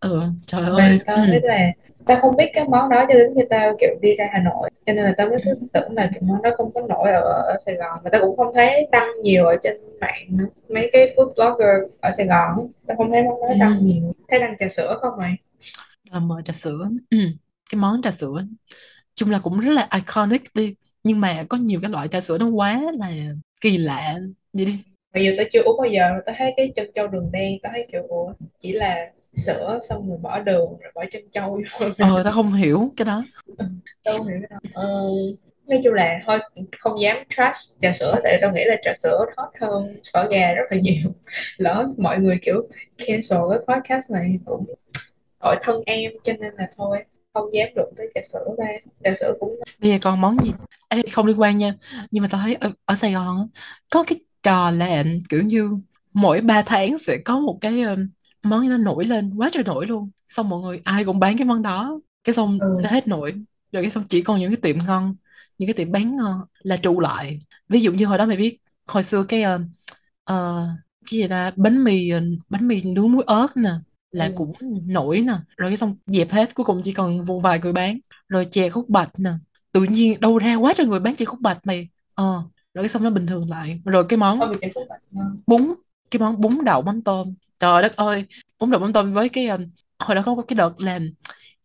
Ừ trời mà ơi tao biết. Ừ. Là tao không biết cái món đó cho đến khi tao kiểu đi ra Hà Nội, cho nên là tao mới tưởng là cái món đó không có nổi ở, ở Sài Gòn, mà tao cũng không thấy đăng nhiều ở trên mạng nữa. Mấy cái food blogger ở Sài Gòn tao không thấy món đó đăng. Ừ. Nhiều thấy đăng trà sữa không mày. À, mời trà sữa. Ừ. Cái món trà sữa chung là cũng rất là iconic đi, nhưng mà có nhiều cái loại trà sữa nó quá là kỳ lạ vậy đi. Bây giờ tao chưa uống bao giờ, tao thấy cái chân trâu đường đen, tao thấy kiểu ủa chỉ là sữa xong rồi bỏ đường rồi bỏ chân trâu vô. Ờ tao không hiểu cái đó. Tao không hiểu cái đó. Ờ, nói chung là thôi không dám trash trà sữa, tại tao nghĩ là trà sữa hot hơn phở gà rất là nhiều. Lỡ mọi người kiểu cancel cái podcast này cũng ở thân em, cho nên là thôi không dám đụng tới trà sữa ba. Trà sữa cũng bây giờ còn món gì. Ê, không liên quan nha, nhưng mà tao thấy ở, ở Sài Gòn có cái trò là kiểu như mỗi ba tháng sẽ có một cái um, món nó nổi lên quá trời nổi luôn, xong mọi người ai cũng bán cái món đó, cái xong ừ. nó hết nổi rồi, cái xong chỉ còn những cái tiệm ngon, những cái tiệm bán ngon là trụ lại. Ví dụ như hồi đó mày biết hồi xưa cái uh, cái gì ta bánh mì bánh mì nướng muối ớt nè là ừ. cũng nổi nè, rồi cái xong dẹp hết, cuối cùng chỉ còn một vài người bán. Rồi chè khúc bạch nè, tự nhiên đâu ra quá trời người bán chè khúc bạch mày. Ờ rồi cái xong nó bình thường lại. Rồi cái món ừ, bún, cái món bún đậu mắm tôm, trời đất ơi, bún đậu mắm tôm với cái hồi đó có cái đợt làm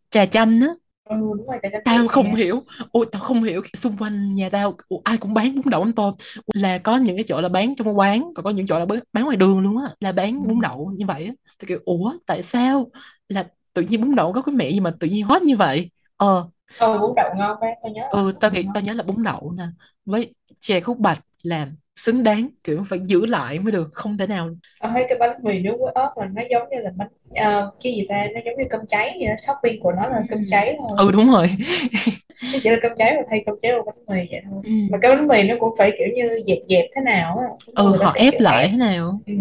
trà chanh á. Ừ, đúng rồi, trà chanh tao không nghe. Hiểu ôi tao không hiểu xung quanh nhà tao ai cũng bán bún đậu mắm tôm, là có những cái chỗ là bán trong quán, còn có những chỗ là bán ngoài đường luôn á, là bán bún đậu như vậy á. Tao kiểu ủa tại sao là tự nhiên bún đậu có cái mẹ gì mà tự nhiên hot như vậy. Ờ ừ, bún đậu ngon quá, tao nhớ. Ừ tao nghĩ tao nhớ là bún đậu nè với chè khúc bạch làm xứng đáng, kiểu phải giữ lại mới được, không thể nào. Tao thấy cái bánh mì nướng với ớt là nó giống như là bánh uh, cái gì ta, nó giống như cơm cháy vậy đó. Topping của nó là cơm cháy thôi. Ừ đúng rồi. Chỉ là cơm cháy mà thay cơm cháy vào bánh mì vậy thôi. Ừ. Mà cái bánh mì nó cũng phải kiểu như dẹp dẹp thế nào á. Ừ họ ép lại thế, thế nào. Ừ.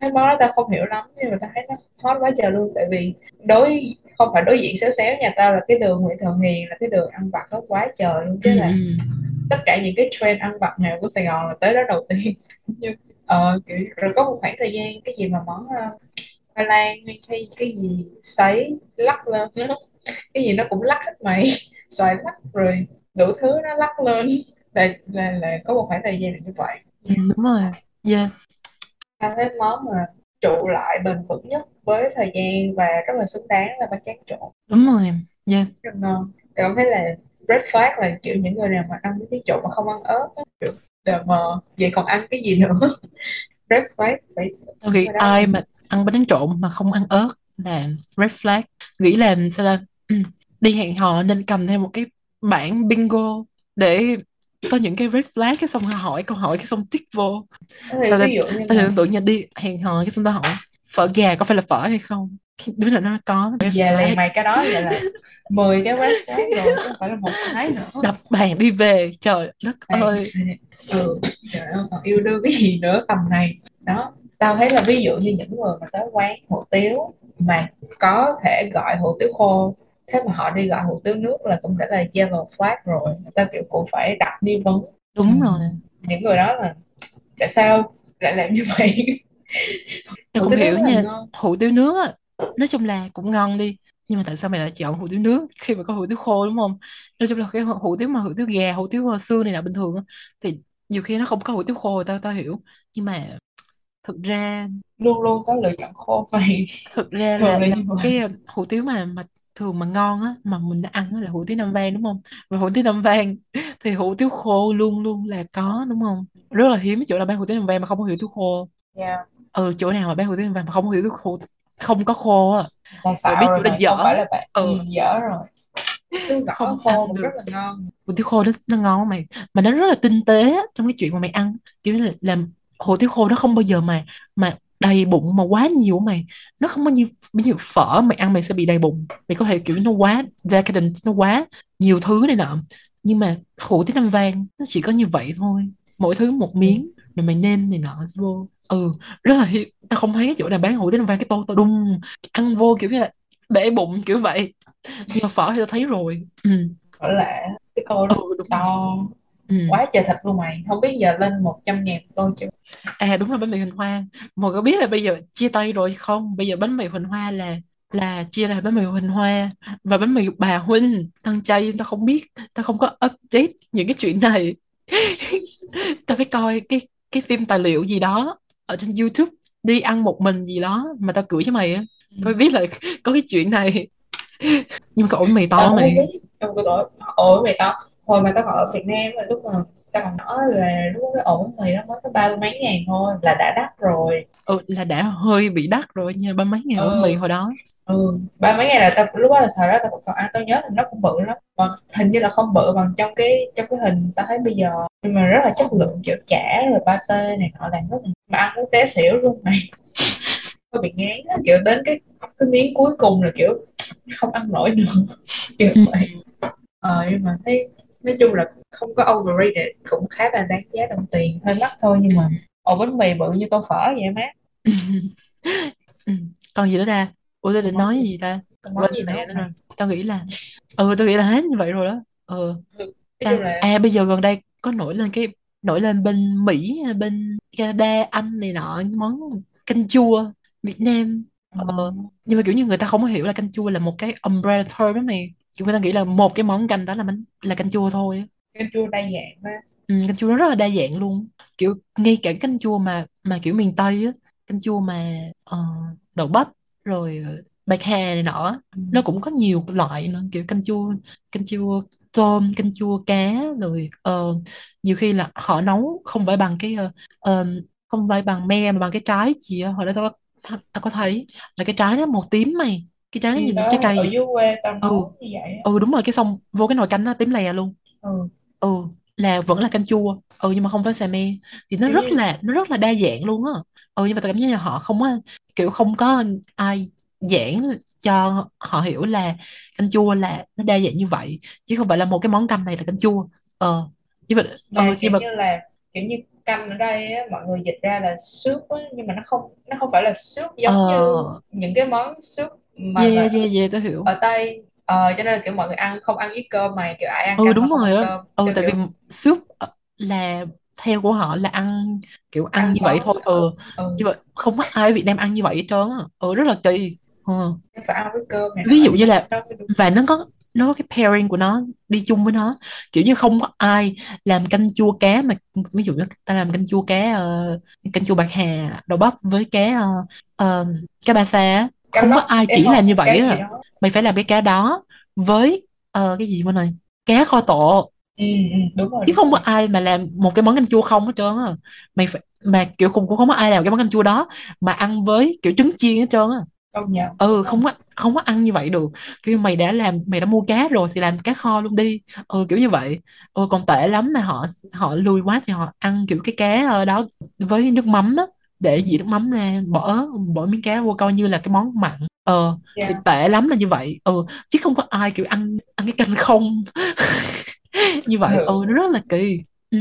Cái món đó tao không hiểu lắm, nhưng mà tao thấy nó hot quá trời luôn, tại vì đối không phải đối diện xéo xéo nhà tao là cái đường Nguyễn Thượng Hiền là cái đường ăn vặt nó quá trời luôn, chứ ừ. là tất cả những cái trend ăn vặt nào của Sài Gòn là tới đó đầu tiên. Nhưng, uh, kiểu, rồi có một khoảng thời gian cái gì mà món uh, khoai lang hay cái, cái gì sấy lắc lên, cái gì nó cũng lắc hết mày, xoài lắc rồi đủ thứ nó lắc lên. là, là, là có một khoảng thời gian là như vậy. Ừ, đúng rồi. Yeah. Anh thấy món mà trụ lại bền vững nhất với thời gian và rất là xứng đáng là bánh tráng trộn. Đúng rồi. Yeah. Rất ngon. Thì cảm thấy là red flag là kiểu những người nào mà ăn cái trộn mà không ăn ớt á, kiểu tờ mờ, vậy còn ăn cái gì nữa? Red flag phải. Okay, ai đó mà ăn bánh trộn mà không ăn ớt là red flag. Nghĩ là sao là đi hẹn hò nên cầm theo một cái bảng bingo để có những cái red flag, cái xong hỏi câu hỏi, cái xong tick vô. Tao tưởng tượng nhà đi hẹn hò cái xong tao hỏi phở gà có phải là phở hay không? Đứa nào nó có về liền mày cái đó vậy là mười cái red flag rồi, không phải là một cái nữa. Đập bàn đi về, trời đất bàn ơi. Ừ, trời ơi, còn yêu đương cái gì nữa tầm này. Đó, tao thấy là ví dụ như những người mà tới quán hủ tiếu mà có thể gọi hủ tiếu khô, thế mà họ đi gọi hủ tiếu nước là cũng đã là yellow flag rồi. Tao kiểu cũng phải đặt nghi vấn. Đúng rồi. Những người đó là tại sao lại làm như vậy? Tao cũng hiểu nha. Hủ tiếu nước á, nói chung là cũng ngon đi, nhưng mà tại sao mày lại chọn hủ tiếu nước khi mà có hủ tiếu khô, đúng không? Nói chung là cái hủ tiếu mà hủ tiếu gà, hủ tiếu xương này là bình thường thì nhiều khi nó không có hủ tiếu khô, tao tao hiểu. Nhưng mà thực ra luôn luôn có lựa chọn khô mày. Thực ra là, là cái hủ tiếu mà mà thường mà ngon á, mà mình đã ăn là hủ tiếu Nam Vang, đúng không? Và hủ tiếu Nam Vang thì hủ tiếu khô luôn luôn là có, đúng không? Rất là hiếm chỗ là bán hủ tiếu Nam Vang mà không có hủ tiếu khô. Yeah. Ừ, chỗ nào mà bán hủ tiếu Nam Vang mà không có hủ tiếu khô, không có khô á, là biết chỗ đó dở. Không phải là bạn ừ. dở rồi. Tiêu không khô cũng rất là ngon. Hủ tiếu khô nó, nó ngon mày, mà nó rất là tinh tế trong cái chuyện mà mày ăn, kiểu là làm hủ tiếu khô nó không bao giờ mà mà đầy bụng mà quá nhiều mày, nó không có nhiều bao nhiêu phở mày ăn mày sẽ bị đầy bụng, mày có thể kiểu nó quá decadent, nó quá nhiều thứ này nọ. Nhưng mà hủ tiếu Nam Vang nó chỉ có như vậy thôi, mỗi thứ một miếng rồi mày nêm này nọ vô. Ừ, rất là hi- tao không thấy cái chỗ nào bán hủ tiếu Nam Vang cái tô tao đung ăn vô kiểu như là bể bụng kiểu vậy. Nhưng mà phở thì tao thấy rồi. Ừ. Phở lạ cái tô nó ừ, to. Ừ. Quá trời thịt luôn mày, không biết giờ lên một trăm ngàn tô chưa. À đúng rồi, bánh mì Huỳnh Hoa. Mọi người biết là bây giờ chia tay rồi không? Bây giờ bánh mì Huỳnh Hoa là là chia là bánh mì Huỳnh Hoa và bánh mì bà Huỳnh. Thằng chay tao không biết, tao không có update những cái chuyện này. Tao phải coi cái cái phim tài liệu gì đó ở trên YouTube, đi ăn một mình gì đó mà tao gửi cho mày á. Tao biết là có cái chuyện này. Nhưng mà cái ổ mì to mày. Trong cái ổ mì to. Hồi mà tao còn ở Việt Nam là lúc mà tao còn nói là lúc cái ổ mì nó mới có ba mươi mấy ngàn thôi là đã đắt rồi. Ừ, là đã hơi bị đắt rồi nha, ba mấy ngàn ổ ừ. mì hồi đó. Ừ, ba mấy ngàn là tao lúc đó là thời đó tao còn ăn, tao nhớ là nó cũng bự lắm, mà hình như là không bự bằng trong cái trong cái hình tao thấy bây giờ, nhưng mà rất là chất lượng, kiểu chả rồi pate này nọ làm rất là mà ăn muốn té xỉu luôn mày. Tôi bị ngán á, kiểu đến cái cái miếng cuối cùng là kiểu không ăn nổi nữa kiểu vậy. Ờ nhưng mà thấy nói chung là không có overrated, cũng khá là đáng giá đồng tiền, hơi mắc thôi nhưng mà ổ bánh mì bự như tô phở vậy má. Còn gì nữa ta? Ủa tao định nói gì, gì ta? Nói gì nữa rồi. Tao nghĩ là ừ tao nghĩ là hết như vậy rồi đó. Ừ. Ta... là... À bây giờ gần đây có nổi lên cái nổi lên bên Mỹ, bên Canada, Anh này nọ món canh chua Việt Nam. Ừ. Ờ. Nhưng mà kiểu như người ta không có hiểu là canh chua là một cái umbrella term đó mày. Chúng ta nghĩ là một cái món canh đó là bánh là canh chua thôi. Canh chua đa dạng á. Ừ, canh chua nó rất là đa dạng luôn. Kiểu ngay cả canh chua mà mà kiểu miền Tây á, canh chua mà uh, đậu bắp rồi bạc hà này nọ, ừ. nó cũng có nhiều loại nữa, kiểu canh chua, canh chua tôm, canh chua cá rồi uh, nhiều khi là họ nấu không phải bằng cái uh, không phải bằng me mà bằng cái trái gì á, hồi đó tao có, tao có thấy là cái trái nó màu tím mày. Cái trái nó nhìn trái cây ở dưới quê tao nấu ừ. như vậy á. Ừ đúng rồi, cái xong vô cái nồi canh nó tím lè luôn. Ừ. Ừ là vẫn là canh chua. Ừ nhưng mà không phải xà me. Thì nó ừ. rất là nó rất là đa dạng luôn á. Ừ nhưng mà tao cảm giác như họ không á, kiểu không có ai giảng cho họ hiểu là canh chua là nó đa dạng như vậy, chứ không phải là một cái món canh này là canh chua. Ờ như vậy ừ, kiểu mà... như là kiểu như canh ở đây á, mọi người dịch ra là súp á, nhưng mà nó không nó không phải là súp giống ờ... như những cái món súp mà yeah, là... yeah, yeah, tao hiểu. Ở Tây ờ, cho nên là kiểu mọi người ăn không ăn với cơm mày, kiểu ai ăn cơm. Ừ đúng rồi á. Ừ tại kiểu... vì súp là theo của họ là ăn kiểu ăn, ăn như vậy thôi. Ừ. ừ. Nhưng mà không có ai ở Việt Nam ăn như vậy hết trơn á. Ừ rất là kỳ. Ừ. Phải ăn với cơm này. Ví dụ như là và nó có nó có cái pairing của nó, đi chung với nó. Kiểu như không có ai làm canh chua cá mà ví dụ như ta làm canh chua cá uh, canh chua bạc hà đậu bắp với cá uh, uh, cá ba sa, không có ai chỉ làm như vậy á. Mày phải làm cái cá đó với uh, cái gì bên này, cá kho tộ. Ừ, đúng rồi, chứ không có ai mà làm một cái món canh chua không hết trơn á. Mày phải, mà kiểu cũng không có ai làm cái món canh chua đó mà ăn với kiểu trứng chiên hết trơn á. Ừ, không có không có ăn như vậy được. Kiểu mày đã làm, mày đã mua cá rồi thì làm cá kho luôn đi. Ừ, kiểu như vậy. Ừ, còn tệ lắm là họ họ lui quá thì họ ăn kiểu cái cá đó với nước mắm á, để dĩ nước mắm ra, bỏ bỏ miếng cá vô coi như là cái món mặn. Ờ, yeah. Thì tệ lắm là như vậy. Ừ, chứ không có ai kiểu ăn ăn cái canh không như vậy. Ừ, nó rất là kỳ. Ừ.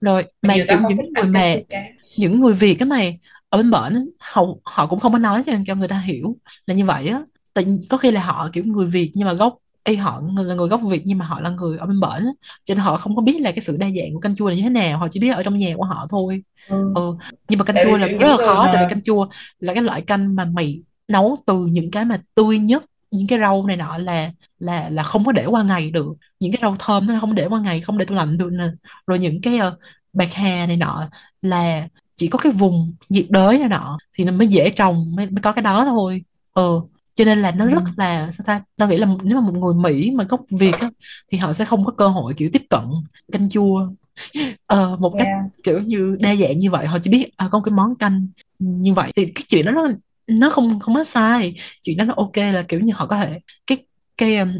Rồi mà kiểu những người mà những người Việt cái mày ở bên bển họ, họ cũng không có nói cho, cho người ta hiểu là như vậy á. Có khi là họ kiểu người Việt nhưng mà gốc y họ là người gốc Việt nhưng mà họ là người ở bên bển, cho nên họ không có biết là cái sự đa dạng của canh chua là như thế nào, họ chỉ biết ở trong nhà của họ thôi. Ừ. Ừ. Nhưng mà canh tại chua là rất là khó mà. Tại vì canh chua là cái loại canh mà mày nấu từ những cái mà tươi nhất, những cái rau này nọ là là là không có để qua ngày được, những cái rau thơm nó không để qua ngày, không để tủ lạnh được nè. Rồi những cái uh, bạc hà này nọ là chỉ có cái vùng nhiệt đới này nọ thì nó mới dễ trồng, mới, mới có cái đó thôi. Ừ, cho nên là nó rất là sao ta, tao nghĩ là nếu mà một người Mỹ mà gốc Việt á, thì họ sẽ không có cơ hội kiểu tiếp cận canh chua uh, một yeah. cách kiểu như đa dạng như vậy. Họ chỉ biết à, có một cái món canh như vậy thì cái chuyện đó nó nó không không có sai, chuyện đó nó ok, là kiểu như họ có thể cái cái um,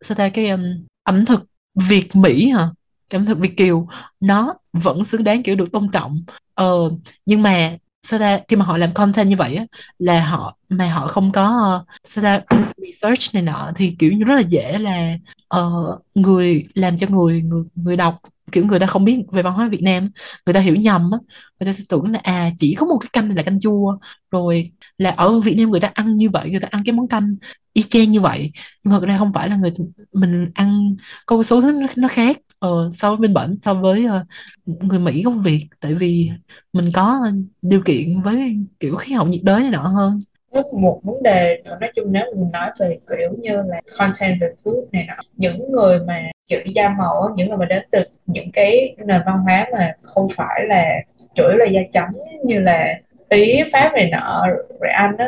sao ta cái um, ẩm thực Việt Mỹ hả, cái ẩm thực Việt kiều nó vẫn xứng đáng kiểu được tôn trọng. Ờ, nhưng mà sao ta khi mà họ làm content như vậy á, là họ mà họ không có uh, sao ta research này nọ thì kiểu như rất là dễ là uh, người làm cho người người người đọc kiểu người ta không biết về văn hóa Việt Nam, người ta hiểu nhầm á, người ta sẽ tưởng là à chỉ có một cái canh này là canh chua, rồi là ở Việt Nam người ta ăn như vậy, người ta ăn cái món canh y chang như vậy. Nhưng mà thực ra không phải, là người mình ăn có số thứ nó khác ờ, so với bên bển, so với uh, người Mỹ gốc Việt, tại vì mình có điều kiện với kiểu khí hậu nhiệt đới này nọ hơn. Một vấn đề nói chung nếu mình nói về kiểu như là content về food này nọ, những người mà kiểu da màu, những người mà đến từ những cái nền văn hóa mà không phải là chửi là da trắng như là Ý, Pháp này nọ, rồi Anh đó,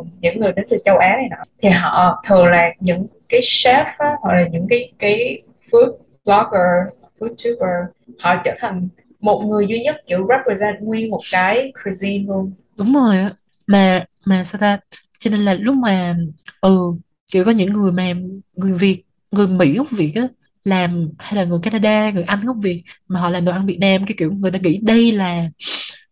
uh, những người đến từ châu Á này nọ thì họ thường là những cái chef á, hoặc là những cái cái food blogger, food tuber, họ trở thành một người duy nhất kiểu represent nguyên một cái cuisine luôn. Đúng rồi á, mà mà sao ta, cho nên là lúc mà ừ kiểu có những người mà người Việt, người Mỹ gốc Việt á làm, hay là người Canada, người Anh gốc Việt mà họ làm đồ ăn Việt Nam, cái kiểu người ta nghĩ đây là,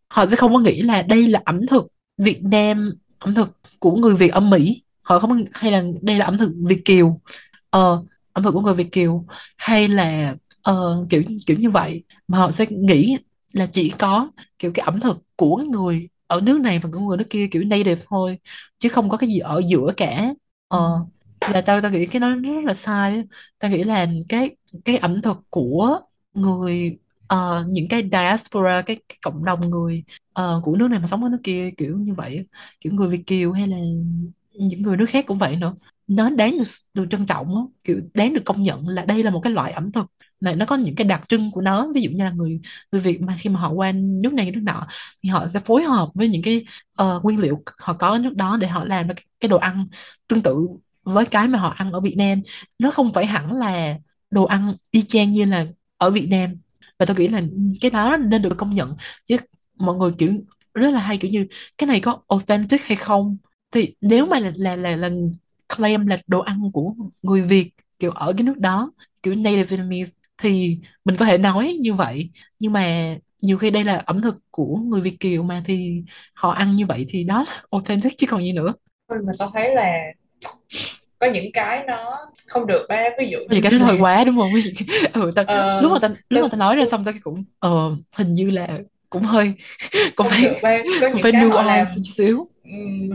họ sẽ không có nghĩ là đây là ẩm thực Việt Nam, ẩm thực của người Việt ở Mỹ, họ không, hay là đây là ẩm thực Việt kiều, ờ, ẩm thực của người Việt kiều, hay là ờ, kiểu kiểu như vậy, mà họ sẽ nghĩ là chỉ có kiểu cái ẩm thực của người ở nước này và của người nước kia kiểu native thôi, chứ không có cái gì ở giữa cả. Ờ, là tao tao nghĩ cái nó rất là sai. Tao nghĩ là cái cái ẩm thực của người Uh, những cái diaspora, cái, cái cộng đồng người uh, của nước này mà sống ở nước kia kiểu như vậy, kiểu người Việt kiều hay là những người nước khác cũng vậy nữa, nó đáng được, được trân trọng đó. Kiểu đáng được công nhận là đây là một cái loại ẩm thực mà nó có những cái đặc trưng của nó. Ví dụ như là người người Việt mà khi mà họ qua nước này nước nọ thì họ sẽ phối hợp với những cái uh, nguyên liệu họ có ở nước đó để họ làm cái, cái đồ ăn tương tự với cái mà họ ăn ở Việt Nam. Nó không phải hẳn là đồ ăn y chang như là ở Việt Nam, và tôi nghĩ là cái đó nên được công nhận. Chứ mọi người kiểu rất là hay kiểu như cái này có authentic hay không, thì nếu mà là, là, là, là claim là đồ ăn của người Việt kiểu ở cái nước đó, kiểu native Vietnamese, thì mình có thể nói như vậy. Nhưng mà nhiều khi đây là ẩm thực của người Việt kiều mà, thì họ ăn như vậy thì đó là authentic chứ còn gì nữa. Mà tao thấy là có những cái nó không được á, ví dụ những cái nó hơi quá đúng không? Ừ, ta, ờ, lúc mà ta lúc mà ta nói ra xong ta cũng ờ, hình như là cũng hơi cũng phải, phải nuance xíu.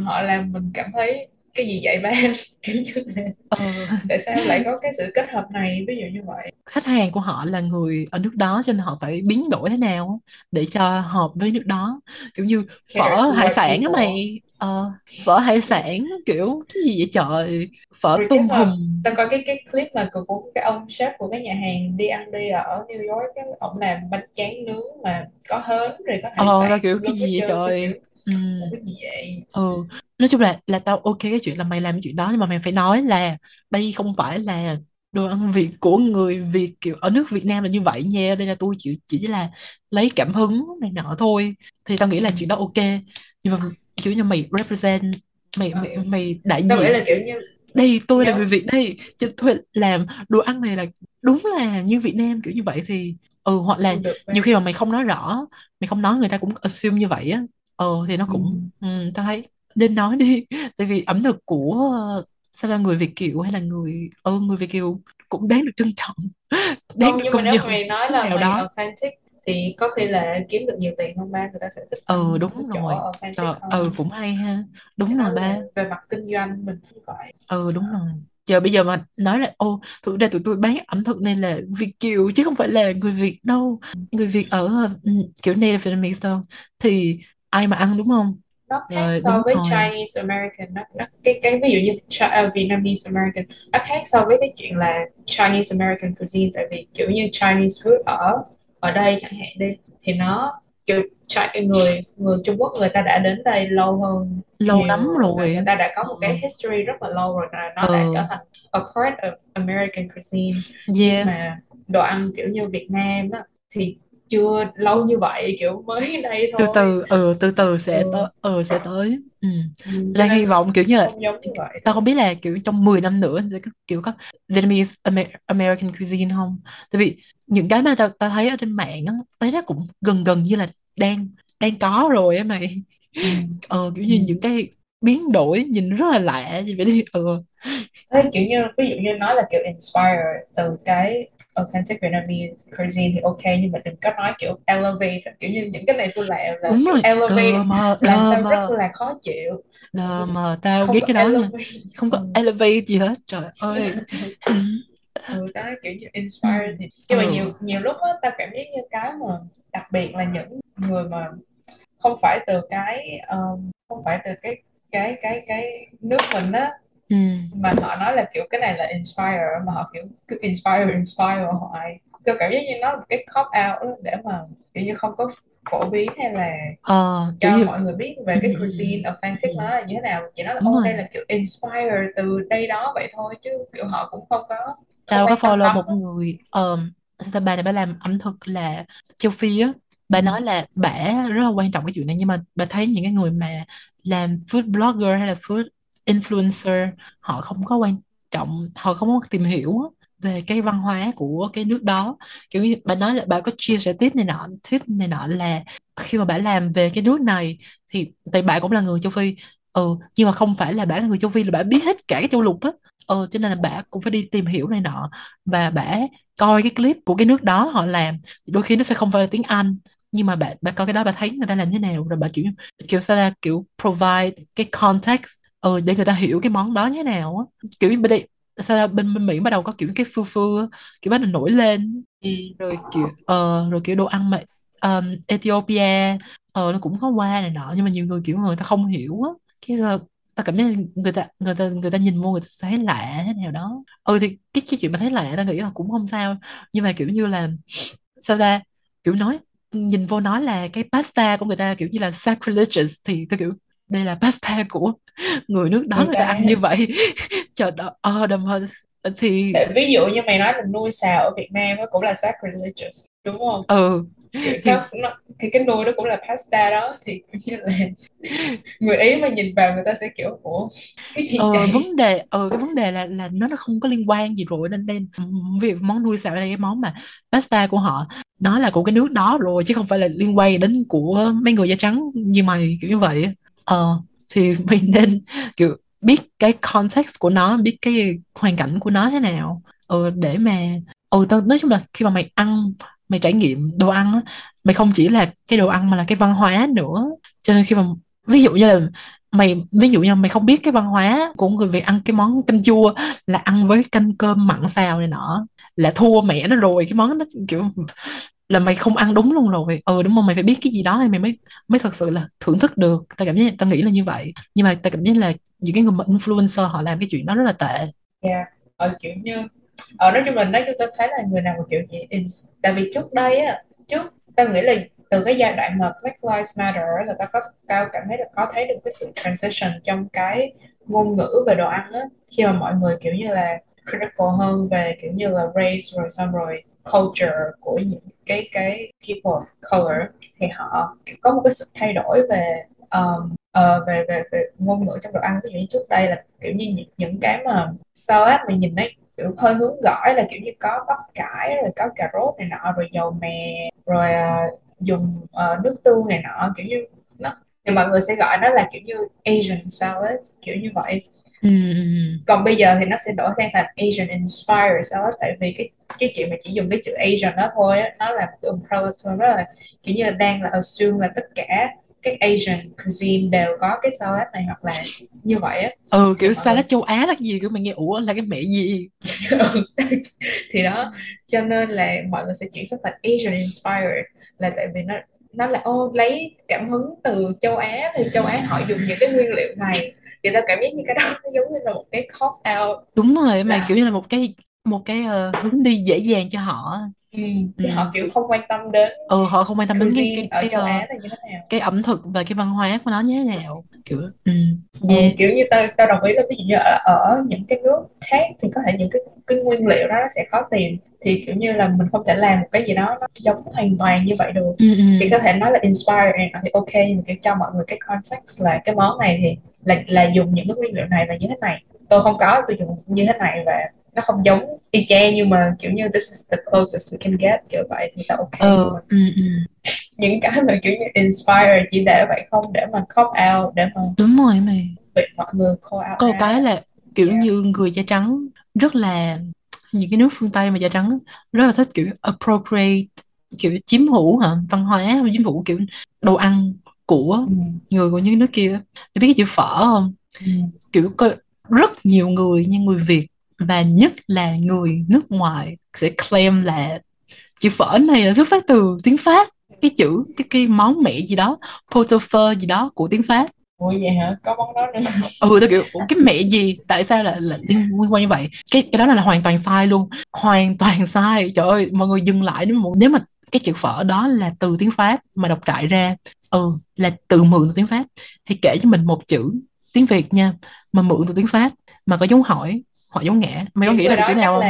Họ làm mình cảm thấy cái gì vậy ba em? Kiểu như thế. Ừ. Tại sao lại có cái sự kết hợp này, ví dụ như vậy? Khách hàng của họ là người ở nước đó cho nên họ phải biến đổi thế nào để cho hợp với nước đó. Kiểu như phở hải sản á mày, ờ, phở hải sản kiểu cái gì vậy trời, phở rồi tôm hùm. Tao coi cái cái clip mà của, của cái ông sếp của cái nhà hàng đi ăn đi ở New York, cái ông làm bánh tráng nướng mà có hến rồi có hải ờ, sản. Ờ, kiểu cái gì vậy trời. Ừ. Cái gì vậy? Ừ. Nói chung là là tao ok cái chuyện là mày làm cái chuyện đó, nhưng mà mày phải nói là đây không phải là đồ ăn Việt của người Việt kiểu ở nước Việt Nam là như vậy nha, đây là tôi chỉ chỉ là lấy cảm hứng này nọ thôi, thì tao nghĩ là chuyện đó ok. Nhưng mà kiểu như mày represent, mày ừ. mày, mày đại diện, tao nghĩ là kiểu như đây tôi Nếu... là người Việt đây chứ tôi làm đồ ăn này là đúng là như Việt Nam kiểu như vậy thì ừ hoặc là được, nhiều khi mà mày không nói rõ, mày không nói người ta cũng assume như vậy á. Ờ thì nó cũng ừ. Ừ, tao thấy nên nói đi, tại vì ẩm thực của sao là người Việt kiều hay là người ờ ừ, người Việt kiều cũng đáng được trân trọng, đáng không, được công nhận. Nhưng mà nếu mày nói là mày đó. authentic thì có khi là kiếm được nhiều tiền không ba, người ta sẽ thích. Ừ đúng rồi. Trời, ừ cũng hay ha. Đúng rồi ba. Về mặt kinh doanh mình cũng phải. Ừ đúng rồi. Giờ bây giờ mà nói là ô thực ra tụi tôi bán ẩm thực này là Việt kiều chứ không phải là người Việt đâu, người Việt ở kiểu native Vietnamese đâu thì ai mà ăn đúng không? Nó khác rồi, so với rồi. Chinese American, nó, nó cái cái ví dụ như Ch- uh, Vietnamese American, nó khác so với cái chuyện là Chinese American cuisine, tại vì kiểu như Chinese food ở ở đây chẳng hạn đi thì nó kiểu người người Trung Quốc người ta đã đến đây lâu hơn lâu nhiều, lắm rồi, người ta đã có một cái history rất là lâu rồi, là nó ừ. đã trở thành a part of American cuisine. Yeah. Mà đồ ăn kiểu như Việt Nam á thì chưa lâu như vậy, kiểu mới đây thôi, từ từ ừ từ từ sẽ ừ. tới ừ sẽ tới ừ, ừ ra hy vọng kiểu như là tao không biết là kiểu trong mười năm nữa sẽ kiểu có Vietnamese American cuisine không, tại vì những cái mà tao tao thấy ở trên mạng á thấy nó cũng gần gần như là đang đang có rồi á mày. ừ. Ờ kiểu như ừ. những cái biến đổi nhìn rất là lạ gì vậy đi. Ừ thế kiểu như ví dụ như nói là kiểu inspire từ cái authentic Vietnamese cuisine thì ok, nhưng mà đừng có nói kiểu elevate, kiểu như những cái này tôi làm là đúng rồi. Elevate mờ, làm tao rất là khó chịu. Đờ mà tao ghét cái đó nha. Không có elevate gì hết. Trời ơi. Ừ, đó kiểu như inspire thì nhưng mà ừ. nhiều nhiều lúc á tao cảm giác như cái mà đặc biệt là những người mà không phải từ cái um, không phải từ cái cái cái cái nước mình á. Ừ. Mà họ nói là kiểu cái này là inspire mà họ kiểu cứ inspire inspire hoài, tôi cảm giác như nó là một cái cop out để mà kiểu như không có phổ biến hay là ờ, cho như... mọi người biết về cái cuisine authentic ừ. nó là như thế nào, chỉ nói là ok là kiểu inspire từ đây đó vậy thôi chứ kiểu họ cũng không có không tao có follow một đó. Người um, bà này bà làm ẩm thực là châu Phi á, bà nói là bà rất là quan trọng cái chuyện này, nhưng mà bà thấy những cái người mà làm food blogger hay là food influencer họ không có quan trọng, họ không có tìm hiểu về cái văn hóa của cái nước đó, kiểu như bà nói là bà có chia sẻ tip này nọ tip này nọ là khi mà bà làm về cái nước này thì tại bà cũng là người châu Phi ừ nhưng mà không phải là bà là người châu Phi là bà biết hết cả cái châu lục á, ừ cho nên là bà cũng phải đi tìm hiểu này nọ và bà coi cái clip của cái nước đó họ làm, đôi khi nó sẽ không phải là tiếng Anh nhưng mà bà bà coi cái đó bà thấy người ta làm thế nào rồi bà kiểu kiểu sao ta kiểu provide cái context ừ để người ta hiểu cái món đó như thế nào á, kiểu như bên đây sao bên, bên Mỹ bắt đầu có kiểu cái phương phương kiểu bắt đầu nổi lên ừ. rồi kiểu uh, rồi kiểu đồ ăn mà um, Ethiopia uh, nó cũng có qua này nọ, nhưng mà nhiều người kiểu người ta không hiểu á, cái uh, ta cảm thấy người ta người ta người ta nhìn vô người ta thấy lạ thế nào đó. Ừ thì cái, cái chuyện mà thấy lạ ta nghĩ là cũng không sao, nhưng mà kiểu như là sao ta kiểu nói nhìn vô nói là cái pasta của người ta kiểu như là sacrilegious thì tôi kiểu đây là pasta của người nước đó người, người ta, ta ăn như vậy. Trời ơi đầm hơn thì tại ví dụ như mày nói là nuôi sào ở Việt Nam nó cũng là sacrilegious đúng không? Ừ thì, thì... Nó, thì cái nuôi nó cũng là pasta đó thì như là người Ý mà nhìn vào người ta sẽ kiểu ủa cái gì ờ, này? Vấn đề ờ cái vấn đề là là nó nó không có liên quan gì rồi nên nên việc món nuôi sào đây cái món mà pasta của họ nó là của cái nước đó rồi chứ không phải là liên quan đến của mấy người da trắng như mày kiểu như vậy. Ờ thì mình nên kiểu biết cái context của nó, biết cái hoàn cảnh của nó thế nào ờ để mà ờ tao nói chung là khi mà mày ăn mày trải nghiệm đồ ăn á mày không chỉ là cái đồ ăn mà là cái văn hóa nữa, cho nên khi mà ví dụ như là mày ví dụ như mày không biết cái văn hóa của người Việt ăn cái món canh chua là ăn với canh cơm mặn xào này nọ là thua mẹ nó rồi, cái món nó kiểu là mày không ăn đúng luôn rồi. Ừ đúng không, mày phải biết cái gì đó thì mày mới mới thật sự là thưởng thức được. Tao cảm giác, tao nghĩ là như vậy, nhưng mà tao cảm giác là những cái người mà influencer họ làm cái chuyện đó rất là tệ. Yeah. Ờ kiểu như ờ nói chung mình nói chúng ta thấy là người nào một kiểu gì in... tại vì trước đây á, trước tao nghĩ là từ cái giai đoạn mà Black Lives Matter là tao có tao cảm thấy là có thấy được cái sự transition trong cái ngôn ngữ về đồ ăn á, khi mà mọi người kiểu như là critical hơn về kiểu như là race rồi xong rồi culture của những cái cái people of color, thì họ có một cái sự thay đổi về um, uh, về, về về ngôn ngữ trong đồ ăn. Ví dụ như trước đây là kiểu như những, những cái mà salad mình nhìn thấy kiểu hơi hướng gỏi là kiểu như có bắp cải rồi có cà rốt này nọ rồi dầu mè rồi uh, dùng uh, nước tương này nọ, kiểu như nó thì mọi người sẽ gọi nó là kiểu như Asian salad kiểu như vậy. Mm. Còn bây giờ thì nó sẽ đổi sang thành Asian inspired salad, tại vì cái cái chuyện mà chỉ dùng cái chữ Asian đó thôi á, nó là một cái umbrella term, rất là kiểu như là đang là assume là tất cả các Asian cuisine đều có cái salad này hoặc là như vậy á. Ừ kiểu salad người... châu Á là cái gì, kiểu mình nghe ủa là cái mẹ gì. Thì đó, cho nên là mọi người sẽ chuyển sang thành Asian inspired là tại vì nó nó là ô lấy cảm hứng từ châu Á, thì châu Á họ dùng những cái nguyên liệu này, thì ta cảm giác như cái đó nó giống như là một cái cop out. Đúng rồi, mà là... kiểu như là một cái một cái uh, hướng đi dễ dàng cho họ. Ừ, ừ. Họ kiểu không quan tâm đến ừ họ không quan tâm đến cái cái, cái, uh, cái ẩm thực và cái văn hóa của nó như thế nào kiểu ừ. Yeah. Ừ, kiểu như tao tao đồng ý là ví dụ như ở, ở những cái nước khác thì có thể những cái cái nguyên liệu đó nó sẽ khó tìm, thì kiểu như là mình không thể làm một cái gì đó nó giống hoàn toàn như vậy được. Ừ, ừ. Thì có thể nói là inspired thì ok, mình kiểu cho mọi người cái context là cái món này thì là là dùng những cái nguyên liệu này và như thế này, tôi không có tôi dùng như thế này và nó không giống y chang nhưng mà kiểu như this is the closest we can get kiểu vậy thì tao ok. Ừ, ừ, ừ. Những cái mà kiểu như inspire chỉ để vậy không, để mà cop out, để mà đúng rồi mày bị mọi người call out. Có một cái là kiểu yeah. như người da trắng rất là những cái nước phương Tây mà da trắng rất là thích kiểu appropriate, kiểu chiếm hữu hả, văn hóa chiếm hữu kiểu đồ ăn của ừ. người của những nước kia. Mày biết cái chữ phở không? Ừ. Kiểu có rất nhiều người như người Việt và nhất là người nước ngoài sẽ claim là chữ phở này là xuất phát từ tiếng Pháp, cái chữ cái cái món mẹ gì đó pot-au-feu gì đó của tiếng Pháp. Ủa vậy hả, có món đó nữa. Ừ tôi kiểu cái mẹ gì, tại sao lại liên quan như vậy? Cái cái đó là, là hoàn toàn sai luôn, hoàn toàn sai. Trời ơi mọi người dừng lại, nếu mà, nếu mà cái chữ phở đó là từ tiếng Pháp mà đọc trại ra, ừ là từ mượn từ tiếng Pháp, thì kể cho mình một chữ tiếng Việt nha mà mượn từ tiếng Pháp mà có dấu hỏi họ giống ngã, mày có nghĩ là chữ nào không?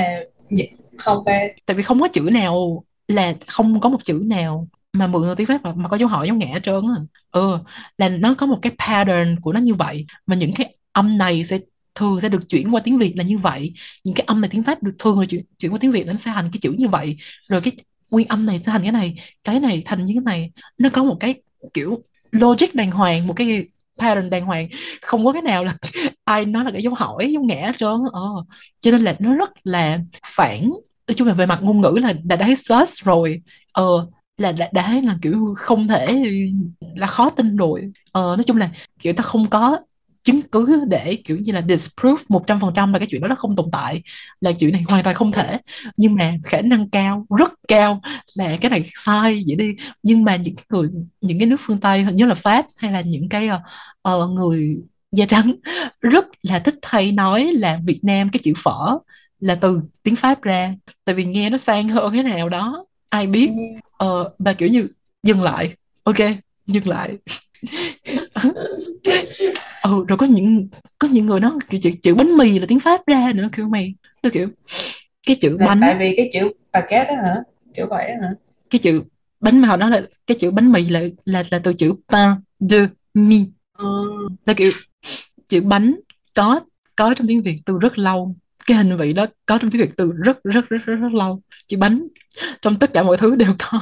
Là... không về. Tại vì không có chữ nào là không có một chữ nào mà mượn từ tiếng Pháp mà, mà có dấu hỏi dấu ngã hết trơn á. Ừ, là nó có một cái pattern của nó như vậy, mà những cái âm này sẽ thường sẽ được chuyển qua tiếng Việt là như vậy, những cái âm này tiếng Pháp được thường là chuyển, chuyển qua tiếng Việt nó sẽ thành cái chữ như vậy, rồi cái nguyên âm này sẽ thành cái này, cái này thành như cái này. Nó có một cái kiểu logic đàng hoàng, một cái pattern đàng hoàng, không có cái nào là ai nói là cái dấu hỏi dấu ngã hết trơn. ờ. Cho nên là nó rất là phản, nói chung là về mặt ngôn ngữ là đã thấy sus rồi, ờ, là đã, đã thấy là kiểu không thể là khó tin rồi. Ờ, nói chung là kiểu ta không có chứng cứ để kiểu như là disprove một trăm phần trăm là cái chuyện đó nó không tồn tại, là chuyện này hoàn toàn không thể, nhưng mà khả năng cao, rất cao là cái này sai vậy đi. Nhưng mà những cái người, những cái nước phương Tây như là Pháp hay là những cái uh, người da trắng rất là thích hay nói là Việt Nam cái chữ phở là từ tiếng Pháp ra, tại vì nghe nó sang hơn thế nào đó ai biết. Ờ, và kiểu như dừng lại, ok dừng lại. Ừ, rồi có những có những người nó kiểu chữ, chữ bánh mì là tiếng Pháp ra nữa, kiểu mày tôi kiểu cái chữ là bánh, tại vì cái chữ baguette đó hả, kiểu vậy đó hả, cái chữ bánh mà họ nói là cái chữ bánh mì là là là từ chữ pain de mie. Ừ. Tôi kiểu chữ bánh có có trong tiếng Việt từ rất lâu, cái hình vị đó có trong tiếng Việt từ rất rất rất rất, rất lâu. Chữ bánh trong tất cả mọi thứ đều có,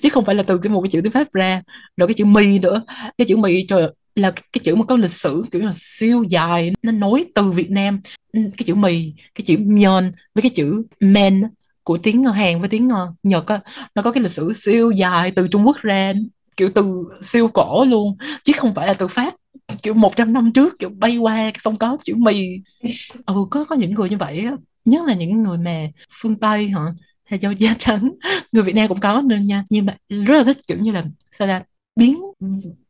chứ không phải là từ cái một cái chữ tiếng Pháp ra. Rồi cái chữ mì nữa, cái chữ mì trời là cái chữ mà có lịch sử kiểu là siêu dài, nó nối từ Việt Nam cái chữ mì, cái chữ myon với cái chữ men của tiếng Hàn với tiếng Nhật á, nó có cái lịch sử siêu dài từ Trung Quốc ra kiểu từ siêu cổ luôn chứ không phải là từ Pháp kiểu một trăm năm trước, kiểu bay qua xong có chữ mì. Ừ, có, có những người như vậy, nhất là những người mà phương Tây hả, hay do da trắng. Người Việt Nam cũng có nên nha, nhưng mà rất là thích kiểu như là sao ta, biến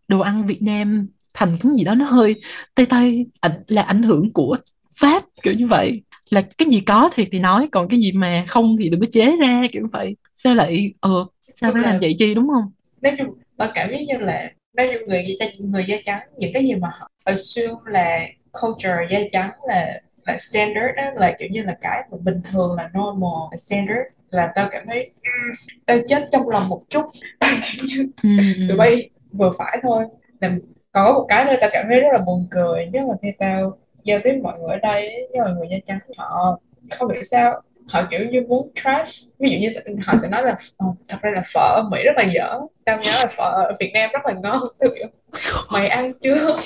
đồ ăn Việt Nam thành cái gì đó nó hơi Tây Tây, là ảnh hưởng của Pháp kiểu như vậy. Là cái gì có thì thì nói, còn cái gì mà không thì đừng có chế ra kiểu vậy. Sao lại ờ sao phải là, làm vậy chi, đúng không? Nói chung bà cảm giác như là nói chung người người da trắng, những cái gì mà họ assume là culture da trắng là là standard đó, là kiểu như là cái mà bình thường, là normal, là standard, là tao cảm thấy tao chết trong lòng một chút. Tụi bay vừa phải thôi. Còn có một cái nữa tao cảm thấy rất là buồn cười, nếu mà theo tao giao tiếp mọi người ở đây, nhưng mà người da trắng họ không hiểu sao họ kiểu như muốn trash, ví dụ như họ sẽ nói là oh, thật ra là phở ở Mỹ rất là dở, tao nhớ là phở ở Việt Nam rất là ngon, tao kiểu mày ăn chưa?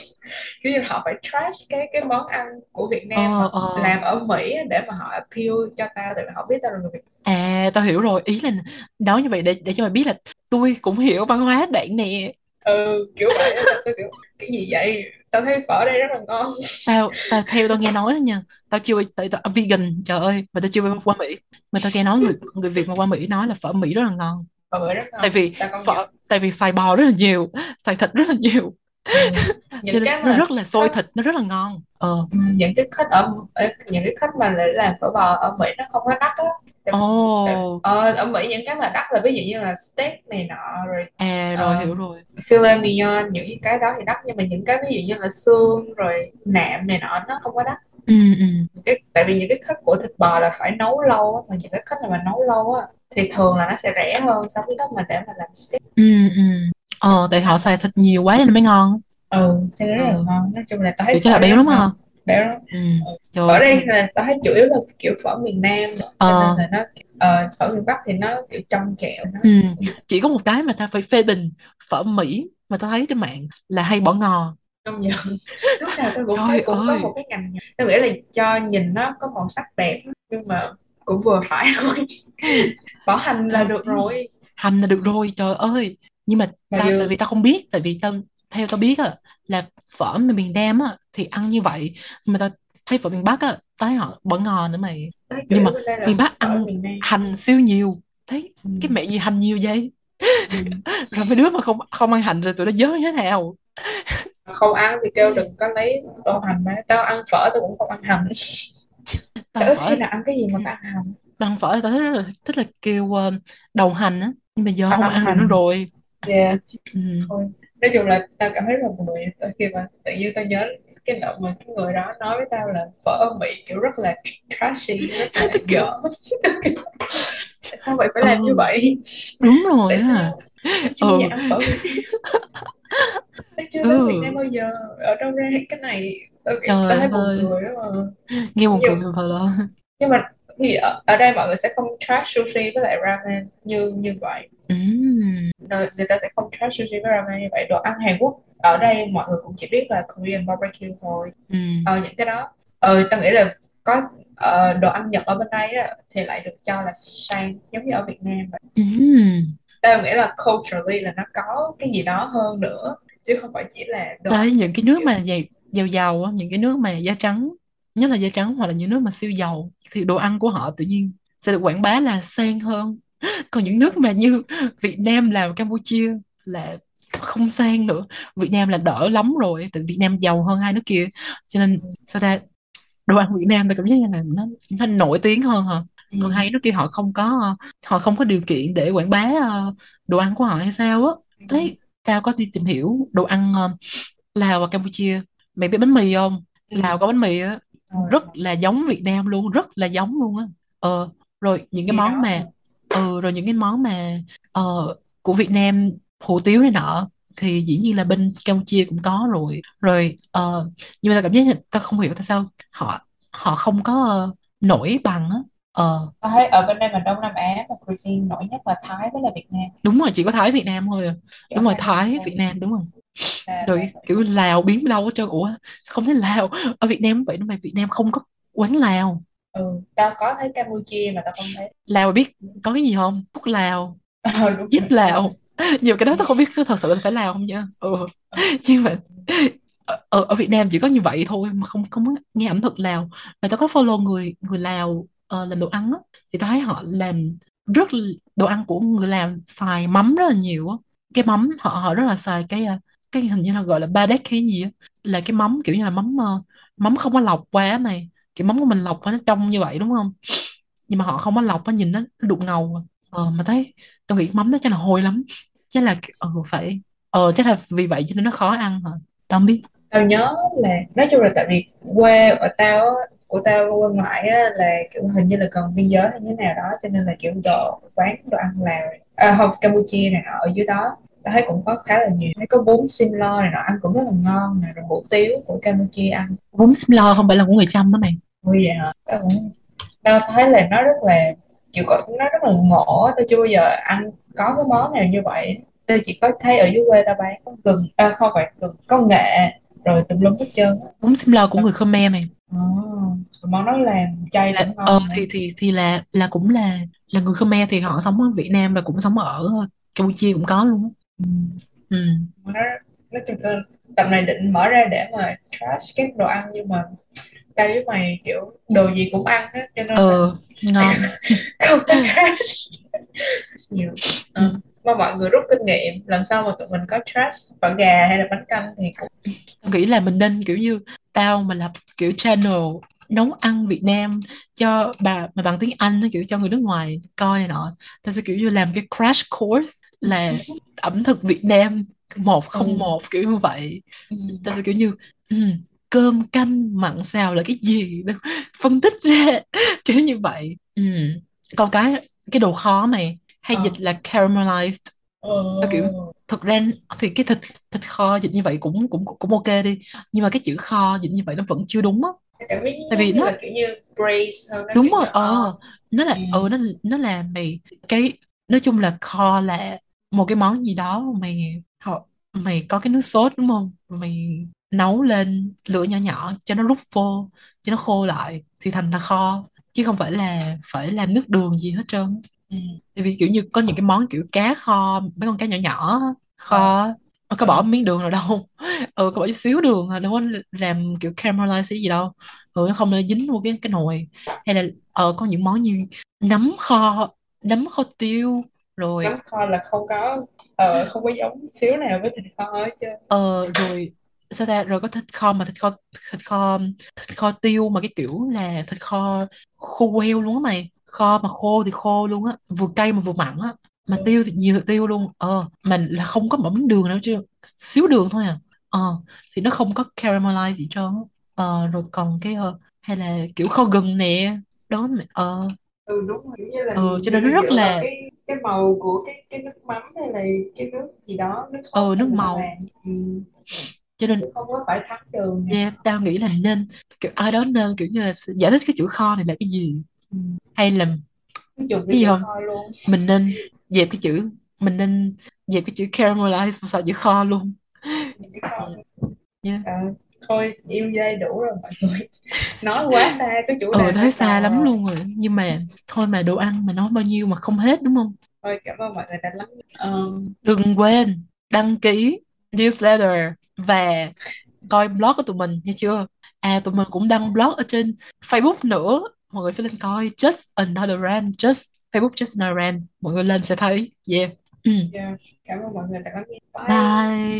Kiểu như họ phải trash cái cái món ăn của Việt Nam uh, uh. làm ở Mỹ để mà họ appeal cho tao, tại vì họ biết tao là người Việt. À, tao hiểu rồi, ý là nói như vậy để để cho mày biết là tôi cũng hiểu văn hóa bạn nè. Ừ, kiểu vậy, tao kiểu cái gì vậy? Tao thấy phở đây rất là ngon. Tao, tao theo tao nghe nói nha, tao chưa tao, tao vegan, trời ơi, mà tao chưa qua Mỹ, mà tao nghe nói người người Việt mà qua Mỹ nói là phở Mỹ rất là ngon. Phở Mỹ rất ngon. Tại vì phở, tại vì xài bò rất là nhiều, xài thịt rất là nhiều. Ừ. Cho nên nó rất là sôi thịt, nó rất là ngon. Ờ. Ừ. Những cái khách ở những cái khách mà lại làm phở bò ở Mỹ nó không có đắt á. Oh. Ờ, ở Mỹ những cái mà đắt là ví dụ như là steak này nọ rồi. À rồi uh, hiểu rồi. Filet mignon, những cái đó thì đắt, nhưng mà những cái ví dụ như là xương rồi nạm này nọ nó không có đắt. Ừ, ừ. Cái, tại vì những cái khách của thịt bò là phải nấu lâu á, mà những cái khách mà nấu lâu á thì thường là nó sẽ rẻ hơn so với đó mà để mà làm steak. Ừ, ừ. Ờ, tại họ xài thịt nhiều quá nên mới ngon. Ừ, cho nên rất là ngon. Nói chung là tao thấy là béo lắm hả? Béo lắm. Ừ. Ừ. Ở đây là tao thấy chủ yếu là kiểu phở miền Nam đó. Ờ. Nên là nó uh, phở miền Bắc thì nó kiểu trong trẻo. Ừ. Chỉ có một cái mà tao phải phê bình phở Mỹ mà tao thấy trên mạng là hay bỏ ngò. Công nhận. Lúc nào tao cũng thấy cũng có một cái ngành. Tao nghĩ là cho nhìn nó có màu sắc đẹp nhưng mà cũng vừa phải thôi. Bỏ hành là được rồi. Hành là được rồi, trời ơi. Nhưng mà tao, tại vì tao không biết, tại vì tao theo tao biết á là phở miền Nam á thì ăn như vậy, nhưng mà tao thấy phở miền Bắc á tao thấy họ bỏ ngò nữa mày. Đấy, nhưng mà miền Bắc ăn hành siêu nhiều, thấy ừ. cái mẹ gì hành nhiều vậy. Ừ. Rồi mấy đứa mà không không ăn hành rồi tụi nó dớ như thế nào? Không ăn thì kêu đừng có lấy tô hành mà. Tao ăn phở tao cũng không ăn hành. Tao phở là ăn cái gì mà cả hành. Tao ăn phở tao thấy rất là thích là kêu đầu hành á, nhưng mà giờ tao không ăn, ăn nữa rồi. Yeah. Ừ. Thôi. Nói chung là tao cảm thấy rất là buồn khi mà tự nhiên tao nhớ cái đoạn mà cái người đó nói với tao là phở ở Mỹ kiểu rất là trashy, rất là dở. Tại sao vậy phải làm ừ. như vậy? Đúng rồi. Tại sao? Ừ. Ăn phở Mỹ. Tao chưa tới Việt Nam bao giờ, ở đâu ra cái này? Tao, tao thấy buồn cười đó mà. Nghe buồn cười thôi đó. Nhưng mà thì ở, ở đây mọi người sẽ không trash sushi với lại ramen như như vậy. Ừ. Người ta sẽ không trash sushi với ramen như vậy. Đồ ăn Hàn Quốc ở đây mọi người cũng chỉ biết là Korean barbecue thôi. Ừ. Ờ, những cái đó. Ờ, tao nghĩ là có uh, đồ ăn Nhật ở bên đây á, thì lại được cho là sang giống như ở Việt Nam vậy. Ừ. Tao nghĩ là culturally là nó có cái gì đó hơn nữa, chứ không phải chỉ là đồ ăn. Đấy, những cái nước mà giàu giàu á, những cái nước mà da trắng, nhất là da trắng hoặc là những nước mà siêu giàu, thì đồ ăn của họ tự nhiên sẽ được quảng bá là sang hơn. Còn những nước mà như Việt Nam, Lào, Campuchia là không sang nữa. Việt Nam là đỡ lắm rồi, tại Việt Nam giàu hơn hai nước kia, cho nên sao ta, đồ ăn Việt Nam ta cảm giác như là nó, nó nổi tiếng hơn hả? Còn hai nước kia họ không có họ không có điều kiện để quảng bá đồ ăn của họ hay sao á. Đấy, tao có đi tìm hiểu đồ ăn Lào và Campuchia. Mày biết bánh mì không? Lào có bánh mì á, rất là giống Việt Nam luôn, rất là giống luôn á. Ờ, rồi những cái món mà ừ rồi những cái món mà uh, của Việt Nam, hủ tiếu này nọ thì dĩ nhiên là bên Campuchia cũng có rồi. Rồi uh, nhưng mà tao cảm giác tao không hiểu tại sao họ họ không có uh, nổi bằng á. Ờ. Tao thấy ở bên đây mà Đông Nam Á mà cuisine nổi nhất là Thái với là Việt Nam. Đúng rồi, chỉ có Thái Việt Nam thôi. À. Đúng rồi, Thái Việt Nam đúng rồi. À, rồi à, kiểu Lào biến đâu hết trơn. Ủa không thấy Lào ở Việt Nam vậy, mà Việt Nam không có quán Lào. Ừ, tao có thấy Campuchia mà tao không thấy Lào. Biết có cái gì không? Phúc Lào, Giúp Lào, Nhiều cái đó tao không biết thật sự là phải làm không nha. Ừ. Nhưng mà ở, ở Việt Nam chỉ có như vậy thôi, mà không không muốn nghe ẩm thực Lào. Mà tao có follow người người Lào uh, làm đồ ăn á, thì tao thấy họ làm rất đồ ăn của người Lào xài mắm rất là nhiều á. Cái mắm họ họ rất là xài cái cái hình như là gọi là ba đét cái gì á, là cái mắm kiểu như là mắm mắm không có lọc quá này, cái mắm của mình lọc nó trong như vậy đúng không? Nhưng mà họ không có lọc, nó nhìn nó đục ngầu. Ờ, mà thấy tôi nghĩ mắm nó chắc là hôi lắm, chắc là ờ, phải ờ chắc là vì vậy cho nên nó khó ăn hả? Tao không biết. Tao nhớ là nói chung là tại vì quê ở tao của tao quê ngoại á, là kiểu hình như là gần biên giới hay như thế nào đó, cho nên là kiểu đồ quán đồ ăn Lào à, hoặc Campuchia này nọ ở dưới đó tao thấy cũng có khá là nhiều. Thấy có bún sim lo này nọ ăn cũng rất là ngon này, rồi hủ tiếu của Campuchia ăn. Bún sim lo không phải là của người Chăm đó mày? Ui vậy hả? Tao cũng tao thấy là nó rất là kiểu nó rất là ngộ, tao chưa bao giờ ăn có cái món nào như vậy. Tao chỉ có thấy ở dưới quê tao bán có gừng, à, không phải gừng, có nghệ, rồi tùm lum hết trơn. Bún sim lo của người Khmer mày. Ờ, à, món đó làm chay là, ngon. Ờ, thì thì thì là là cũng là là người Khmer thì họ sống ở Việt Nam và cũng sống ở Campuchia cũng có luôn. Ừ. Ừ. Nó nó chung cơ tập này định mở ra để mà trash các đồ ăn, nhưng mà tao với mày kiểu đồ gì cũng ăn hết cho nên ừ, ngon không có trash nhiều. Ừ. Mà mọi người rút kinh nghiệm, lần sau mà tụi mình có trash phở gà hay là bánh canh thì cũng tao nghĩ là mình nên kiểu như tao mà lập kiểu channel nấu ăn Việt Nam cho bà mà bằng tiếng Anh, kiểu cho người nước ngoài coi này nọ. Tao sẽ kiểu như làm cái crash course là ẩm thực Việt Nam một không một, ừ, kiểu như vậy. Ừ. Tao sẽ kiểu như ừ, cơm canh mặn xào là cái gì, phân tích ra kiểu như vậy. Ừ. Còn cái cái đồ khó mày hay ờ. dịch là caramelized. Ờ. Tao kiểu thực ra thì cái thịt thịt kho dịch như vậy cũng cũng cũng ok đi, nhưng mà cái chữ kho dịch như vậy nó vẫn chưa đúng á. Tại vì nó là kiểu như braise hơn. Đúng rồi, ờ nó là ừ. ừ nó nó là mày cái nói chung là kho là một cái món gì đó mày họ mày có cái nước sốt đúng không, mày nấu lên lửa nhỏ nhỏ cho nó rút vô, cho nó khô lại thì thành là kho, chứ không phải là phải làm nước đường gì hết trơn. Ừ. Tại vì kiểu như có những cái món kiểu cá kho, mấy con cá nhỏ nhỏ kho à. Nó có bỏ miếng đường nào đâu, ừ có bỏ chút xíu đường đâu có làm kiểu caramelize gì đâu, ừ nó không nên dính vô cái cái nồi. Hay là ờ có những món như nấm kho, nấm kho tiêu rồi nấm kho là không có ờ không có giống xíu nào với thịt kho hết trơn. Ờ rồi sao ta, rồi có thịt kho mà thịt kho thịt kho thịt kho tiêu mà cái kiểu là thịt kho khô queo luôn á mày, kho mà khô thì khô luôn á, vừa cay mà vừa mặn á, mà ừ. tiêu thì nhiều tiêu luôn. Ờ mà là không có một miếng đường nữa chứ, xíu đường thôi à. Ờ thì nó không có caramelize gì trơn. Ờ rồi còn cái uh, hay là kiểu kho gừng nè đó mày. Ờ ừ đúng rồi, như là ờ cho nên nó rất là cái, cái màu của cái cái nước mắm hay là cái nước gì đó, nước ờ nước màu. Ừ. Cho nên không có phải thắng đường. Yeah, tao nghĩ là nên kiểu ai đó nên kiểu như là giải thích cái chữ kho này là cái gì. Ừ. Hay là dùng cái gì không luôn. Mình nên dẹp cái chữ mình nên dẹp cái chữ caramelize và sao chữ kho luôn. Yeah. À, thôi yêu dây đủ rồi mọi người, nói quá xa cái chủ đề. Ừ, thấy xa rồi. Lắm luôn rồi, nhưng mà thôi mà đồ ăn mà nói bao nhiêu mà không hết đúng không. Thôi cảm ơn mọi người đã lắng nghe. Um... đừng quên đăng ký newsletter và coi blog của tụi mình nha chưa. À tụi mình cũng đăng blog ở trên Facebook nữa, mọi người phải lên coi Just Another Rant, Just Facebook Just Another Rant, mọi người lên sẽ thấy. Yeah. Yeah. Cảm ơn mọi người đã lắng nghe. Bye. Bye.